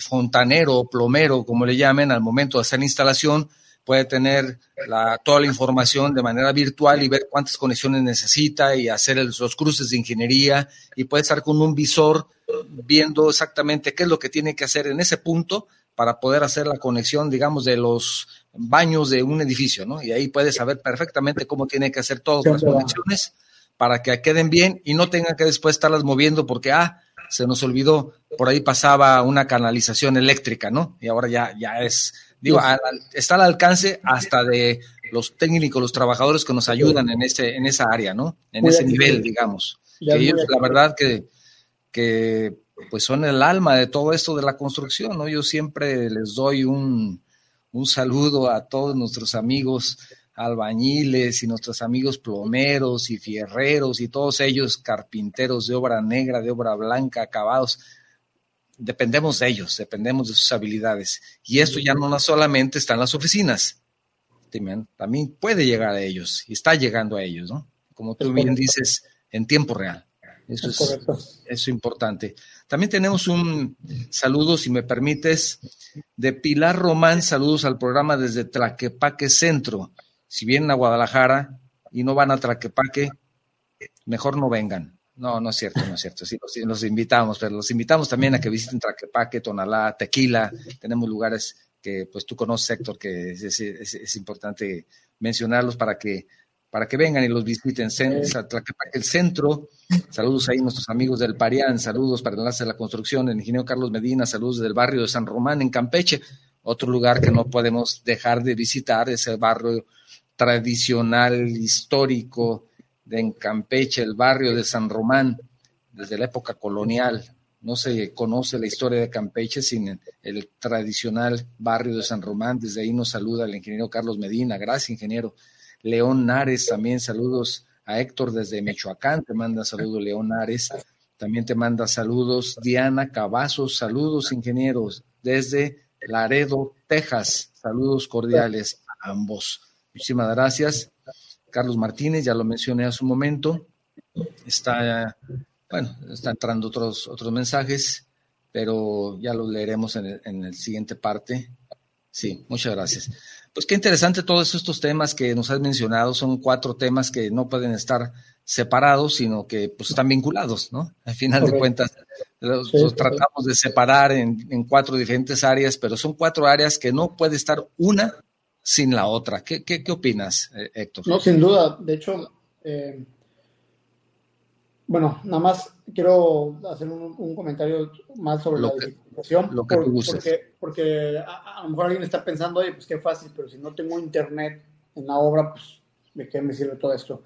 fontanero, plomero, como le llamen, al momento de hacer la instalación, puede tener toda la información de manera virtual y ver cuántas conexiones necesita y hacer los cruces de ingeniería, y puede estar con un visor viendo exactamente qué es lo que tiene que hacer en ese punto para poder hacer la conexión, digamos, de los baños de un edificio, ¿no? Y ahí puede saber perfectamente cómo tiene que hacer todas las conexiones para que queden bien y no tengan que después estarlas moviendo porque, se nos olvidó, por ahí pasaba una canalización eléctrica, ¿no? Y ahora ya es... Digo, está al alcance hasta de los técnicos, los trabajadores que nos ayudan en esa área, ¿no? En ese nivel, digamos. Que ellos, la verdad, que pues son el alma de todo esto de la construcción, ¿no? Yo siempre les doy un saludo a todos nuestros amigos albañiles y nuestros amigos plomeros y fierreros y todos ellos, carpinteros de obra negra, de obra blanca, acabados. Dependemos de ellos, dependemos de sus habilidades. Y esto ya no solamente está en las oficinas, también puede llegar a ellos y está llegando a ellos, ¿no? Como tú bien dices, en tiempo real. Eso es importante. También tenemos un saludo, si me permites, de Pilar Román. Saludos al programa desde Tlaquepaque Centro. Si vienen a Guadalajara y no van a Tlaquepaque, mejor no vengan. No es cierto. Sí, los invitamos, pero los invitamos también a que visiten Tlaquepaque, Tonalá, Tequila. Tenemos lugares que, pues, tú conoces, Héctor, que es importante mencionarlos para que vengan y los visiten. Tlaquepaque, el centro. Saludos ahí nuestros amigos del Parián. Saludos para Enlace de la Construcción. El ingeniero Carlos Medina. Saludos del barrio de San Román, en Campeche. Otro lugar que no podemos dejar de visitar es el barrio tradicional, histórico, en Campeche, el barrio de San Román, desde la época colonial. No se conoce la historia de Campeche sin el tradicional barrio de San Román. Desde ahí nos saluda el ingeniero Carlos Medina. Gracias, ingeniero. León Nares, también saludos a Héctor desde Michoacán. Te manda saludos, León Nares. También te manda saludos Diana Cavazos. Saludos, ingenieros, desde Laredo, Texas. Saludos cordiales a ambos. Muchísimas gracias. Carlos Martínez, ya lo mencioné hace un momento. Está entrando otros mensajes, pero ya los leeremos en el siguiente parte. Sí, muchas gracias. Pues qué interesante todos estos temas que nos has mencionado. Son 4 temas que no pueden estar separados, sino que pues están vinculados, ¿no? Al final de cuentas, los tratamos de separar en 4 diferentes áreas, pero son 4 áreas que no puede estar una sin la otra. ¿Qué opinas, Héctor? No, sin duda. De hecho, nada más quiero hacer un comentario más sobre la dificultación. Lo que tú uses. Porque a lo mejor alguien está pensando, oye, pues qué fácil, pero si no tengo internet en la obra, pues ¿de qué me sirve todo esto?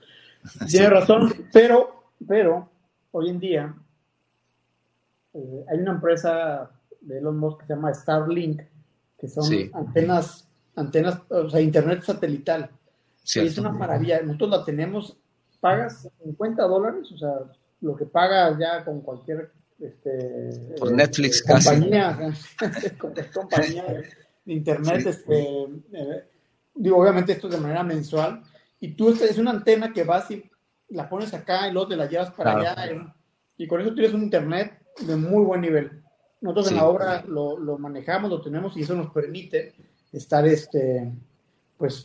Sí. Tiene razón, pero hoy en día hay una empresa de Elon Musk que se llama Starlink, que son antenas, o sea, internet satelital. Cierto. Y es una maravilla. Nosotros la tenemos, pagas $50, o sea, lo que pagas ya con cualquier por Netflix, compañía, casi. Con compañía de internet, sí. Obviamente esto es de manera mensual, y tú es una antena que vas y la pones acá y luego te la llevas para allá, y con eso tienes un internet de muy buen nivel. Nosotros en la obra lo manejamos, lo tenemos, y eso nos permite estar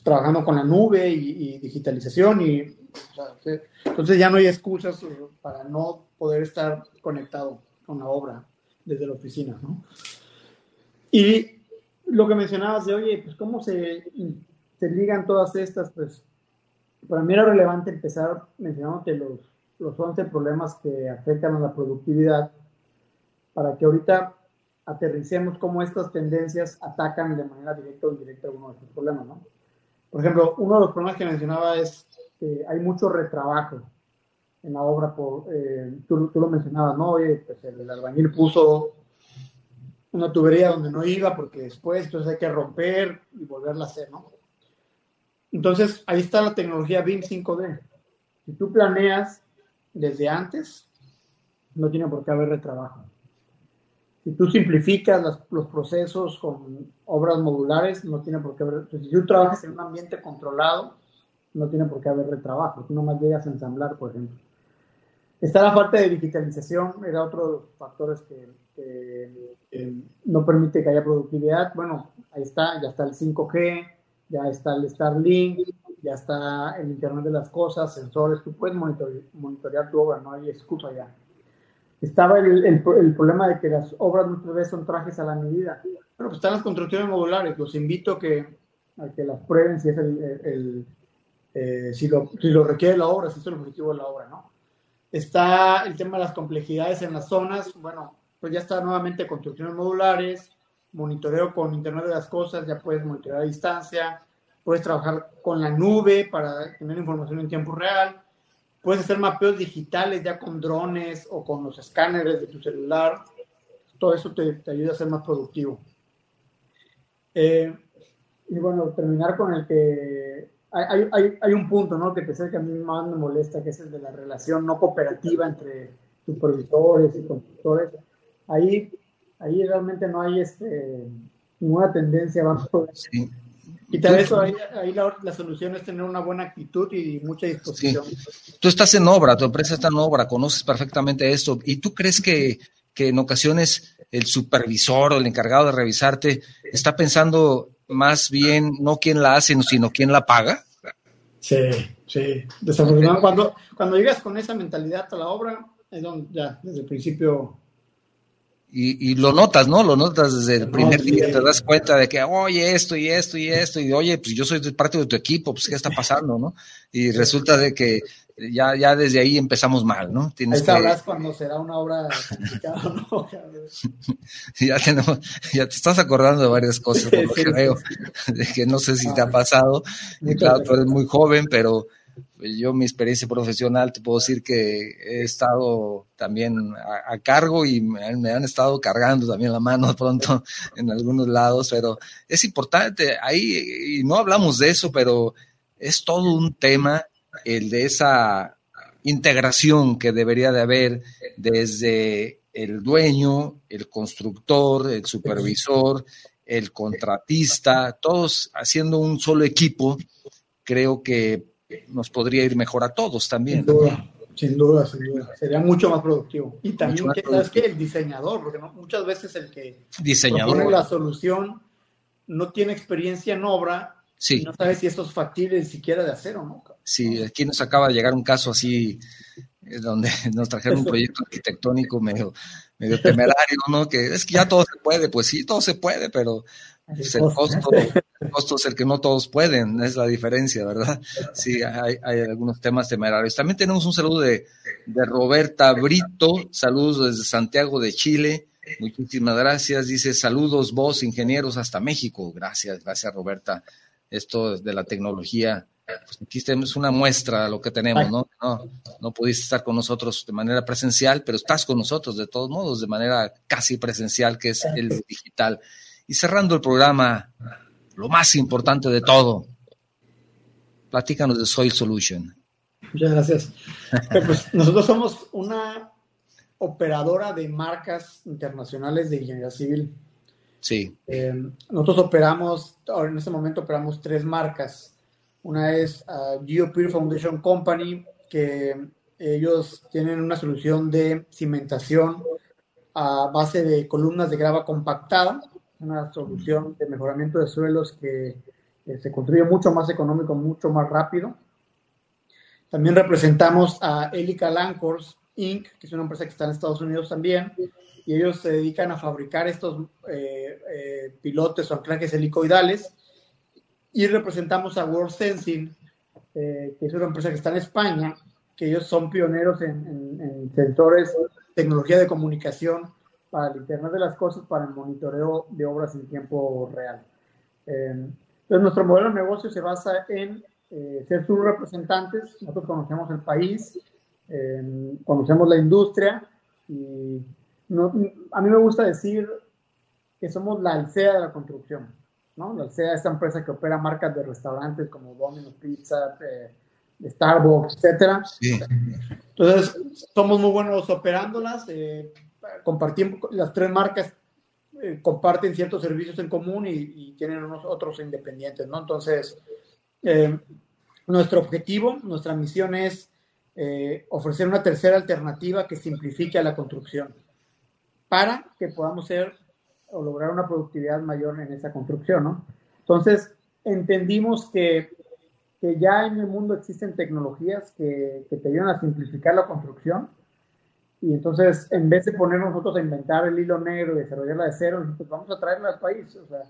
trabajando con la nube y digitalización, y o sea, entonces ya no hay excusas para no poder estar conectado con la obra desde la oficina, ¿no? Y lo que mencionabas de, oye, pues cómo se ligan todas estas, pues para mí era relevante empezar mencionándote los 11 problemas que afectan a la productividad, para que ahorita aterricemos cómo estas tendencias atacan de manera directa o indirecta uno de estos problemas, ¿no? Por ejemplo, uno de los problemas que mencionaba es que hay mucho retrabajo en la obra. Tú lo mencionabas, ¿no? Oye, pues el albañil puso una tubería donde no iba porque después entonces hay que romper y volverla a hacer, ¿no? Entonces, ahí está la tecnología BIM 5D. Si tú planeas desde antes, no tiene por qué haber retrabajo. Si tú simplificas los procesos con obras modulares, no tiene por qué haber... Pues si tú trabajas en un ambiente controlado, no tiene por qué haber retrabajo. Tú nomás llegas a ensamblar, por ejemplo. Está la falta de digitalización, era otro de los factores que no permite que haya productividad. Bueno, ahí está, ya está el 5G, ya está el Starlink, ya está el Internet de las Cosas, sensores, tú puedes monitorear tu obra, no hay excusa ya. Estaba el problema de que las obras muchas veces son trajes a la medida. Bueno, pues están las construcciones modulares, los invito a que las prueben si es si lo requiere la obra, si es el objetivo de la obra, ¿no? Está el tema de las complejidades en las zonas, bueno, pues ya está nuevamente construcciones modulares, monitoreo con Internet de las Cosas, ya puedes monitorear a distancia, puedes trabajar con la nube para tener información en tiempo real, puedes hacer mapeos digitales ya con drones o con los escáneres de tu celular, todo eso te ayuda a ser más productivo. Y bueno, terminar con el que hay un punto, ¿no?, que pensé que a mí más me molesta, que es el de la relación no cooperativa entre supervisores y constructores. Ahí realmente no hay ninguna tendencia, vamos a ver. Sí. Y tal vez ahí la solución es tener una buena actitud y mucha disposición. Sí. Tú estás en obra, tu empresa está en obra, conoces perfectamente esto, y tú crees que en ocasiones el supervisor o el encargado de revisarte está pensando más bien no quién la hace, sino quién la paga. Sí. Desafortunadamente, cuando llegas con esa mentalidad a la obra, es donde ya desde el principio... Y lo notas, ¿no? Lo notas desde el primer día, te das cuenta de que, oye, esto, y oye, pues yo soy parte de tu equipo, pues, ¿qué está pasando, no? Y resulta de que ya desde ahí empezamos mal, ¿no? Ahí sabrás cuando será una obra complicada, ¿no? Ya te estás acordando de varias cosas, por lo que veo, de que no sé si te ha pasado, y claro, tú eres muy joven, pero... Yo, mi experiencia profesional, te puedo decir que he estado también a cargo y me han estado cargando también la mano pronto en algunos lados, pero es importante, ahí, y no hablamos de eso, pero es todo un tema el de esa integración que debería de haber desde el dueño, el constructor, el supervisor, el contratista, todos haciendo un solo equipo. Creo que nos podría ir mejor a todos también. Sin duda. Sería mucho más productivo. Y también, ¿sabes qué? El diseñador, porque muchas veces el que propone la solución no tiene experiencia en obra, sí, y no sabe si esto es factible siquiera de hacer o no. Sí, aquí nos acaba de llegar un caso así, donde nos trajeron un proyecto arquitectónico medio temerario, ¿no? Que es que ya todo se puede, pues sí, todo se puede, pero... Pues el costo es el que no todos pueden, es la diferencia, ¿verdad? Sí, hay algunos temas temerarios. También tenemos un saludo de Roberta Brito, saludos desde Santiago de Chile, muchísimas gracias, dice, saludos vos, ingenieros, hasta México. Gracias Roberta, esto de la tecnología, pues aquí tenemos una muestra de lo que tenemos, ¿no? No pudiste estar con nosotros de manera presencial, pero estás con nosotros de todos modos, de manera casi presencial, que es el digital. Y cerrando el programa, lo más importante de todo, platícanos de Soil Solution. Muchas gracias. Pues nosotros somos una operadora de marcas internacionales de ingeniería civil. Sí. Nosotros en este momento operamos 3 marcas. Una es GeoPeer Foundation Company, que ellos tienen una solución de cimentación a base de columnas de grava compactada, una solución de mejoramiento de suelos que se construye mucho más económico, mucho más rápido. También representamos a Helical Anchors Inc., que es una empresa que está en Estados Unidos también, y ellos se dedican a fabricar estos pilotes o anclajes helicoidales. Y representamos a World Sensing, que es una empresa que está en España, que ellos son pioneros en sensores, tecnología de comunicación, para el Internet de las Cosas, para el monitoreo de obras en tiempo real. Entonces, nuestro modelo de negocio se basa en ser sus representantes. Nosotros conocemos el país, conocemos la industria, y a mí me gusta decir que somos la Alsea de la construcción, ¿no? La Alsea es esta empresa que opera marcas de restaurantes como Domino's Pizza, Starbucks, etcétera. Sí. Entonces, somos muy buenos operándolas, compartimos las 3 marcas, comparten ciertos servicios en común y tienen unos otros independientes, ¿no? Entonces, nuestro objetivo, nuestra misión es ofrecer una tercera alternativa que simplifique a la construcción para que podamos lograr una productividad mayor en esa construcción, ¿no? Entonces, entendimos que ya en el mundo existen tecnologías que te ayudan a simplificar la construcción. Y entonces, en vez de poner nosotros a inventar el hilo negro y desarrollarla de cero, nosotros vamos a traerla al país. O sea,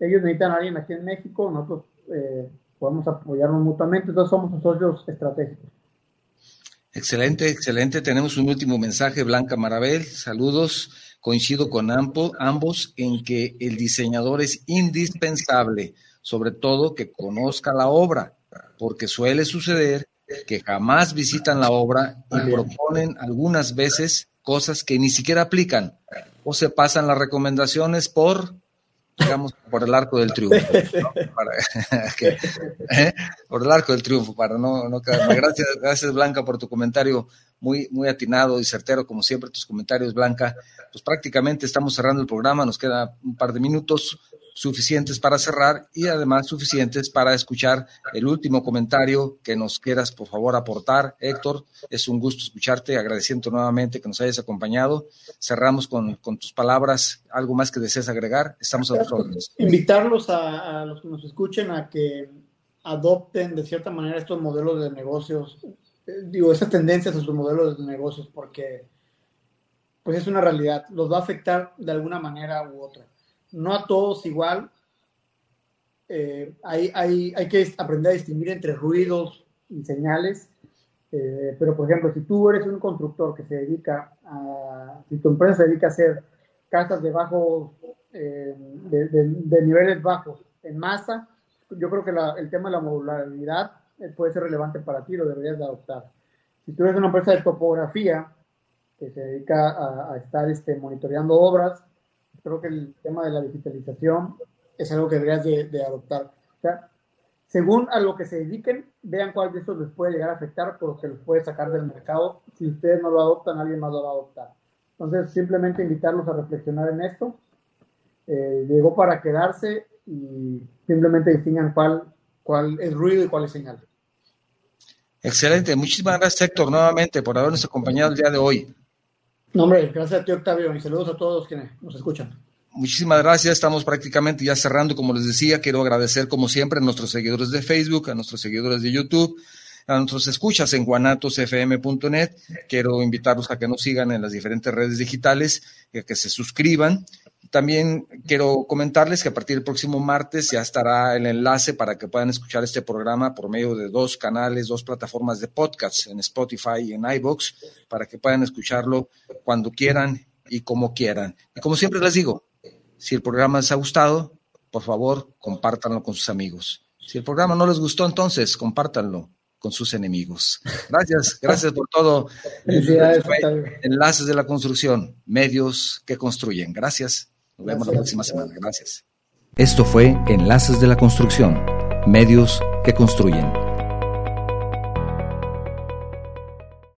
ellos necesitan a alguien aquí en México, nosotros podemos apoyarnos mutuamente, entonces somos socios estratégicos. Excelente, excelente. Tenemos un último mensaje, Blanca Marabel, saludos. Coincido con ambos en que el diseñador es indispensable, sobre todo que conozca la obra, porque suele suceder que jamás visitan la obra y proponen algunas veces cosas que ni siquiera aplican o se pasan las recomendaciones por, digamos, por el arco del triunfo, ¿no? Por el arco del triunfo, para no quedarme. Gracias, Blanca, por tu comentario muy, muy atinado y certero, como siempre, tus comentarios, Blanca. Pues prácticamente estamos cerrando el programa, nos queda un par de minutos suficientes para cerrar y además suficientes para escuchar el último comentario que nos quieras, por favor, aportar. Héctor, es un gusto escucharte, agradeciendo nuevamente que nos hayas acompañado. Cerramos con tus palabras. ¿Algo más que desees agregar? Estamos a tus órdenes. Invitarlos a los que nos escuchen a que adopten de cierta manera estos modelos de negocios, esas tendencias a sus modelos de negocios, porque pues es una realidad, los va a afectar de alguna manera u otra. No a todos igual, hay que aprender a distinguir entre ruidos y señales, pero por ejemplo, si tú eres un constructor que se dedica a, si tu empresa se dedica a hacer casas de bajo, de niveles bajos en masa, yo creo que el tema de la modularidad puede ser relevante para ti, lo deberías de adoptar. Si tú eres una empresa de topografía que se dedica a estar monitoreando obras, creo que el tema de la digitalización es algo que deberías de adoptar. O sea, según a lo que se dediquen, vean cuál de estos les puede llegar a afectar, porque los puede sacar del mercado. Si ustedes no lo adoptan, alguien más lo va a adoptar. Entonces, simplemente invitarlos a reflexionar en esto. Llegó para quedarse y simplemente distingan cuál es ruido y cuál es señal. Excelente. Muchísimas gracias, Héctor, nuevamente por habernos acompañado el día de hoy. No, hombre, gracias a ti, Octavio, y saludos a todos quienes nos escuchan. Muchísimas gracias, estamos prácticamente ya cerrando, como les decía, quiero agradecer como siempre a nuestros seguidores de Facebook, a nuestros seguidores de YouTube, a nuestros escuchas en guanatosfm.net, quiero invitarlos a que nos sigan en las diferentes redes digitales, a que se suscriban. También quiero comentarles que a partir del próximo martes ya estará el enlace para que puedan escuchar este programa por medio de 2 plataformas de podcast, en Spotify y en iVoox, para que puedan escucharlo cuando quieran y como quieran. Y como siempre les digo, si el programa les ha gustado, por favor, compártanlo con sus amigos. Si el programa no les gustó, entonces, compártanlo con sus enemigos. Gracias por todo. Enlaces de la construcción, medios que construyen. Gracias. Nos vemos la próxima semana. Gracias. Esto fue Enlaces de la Construcción, medios que construyen.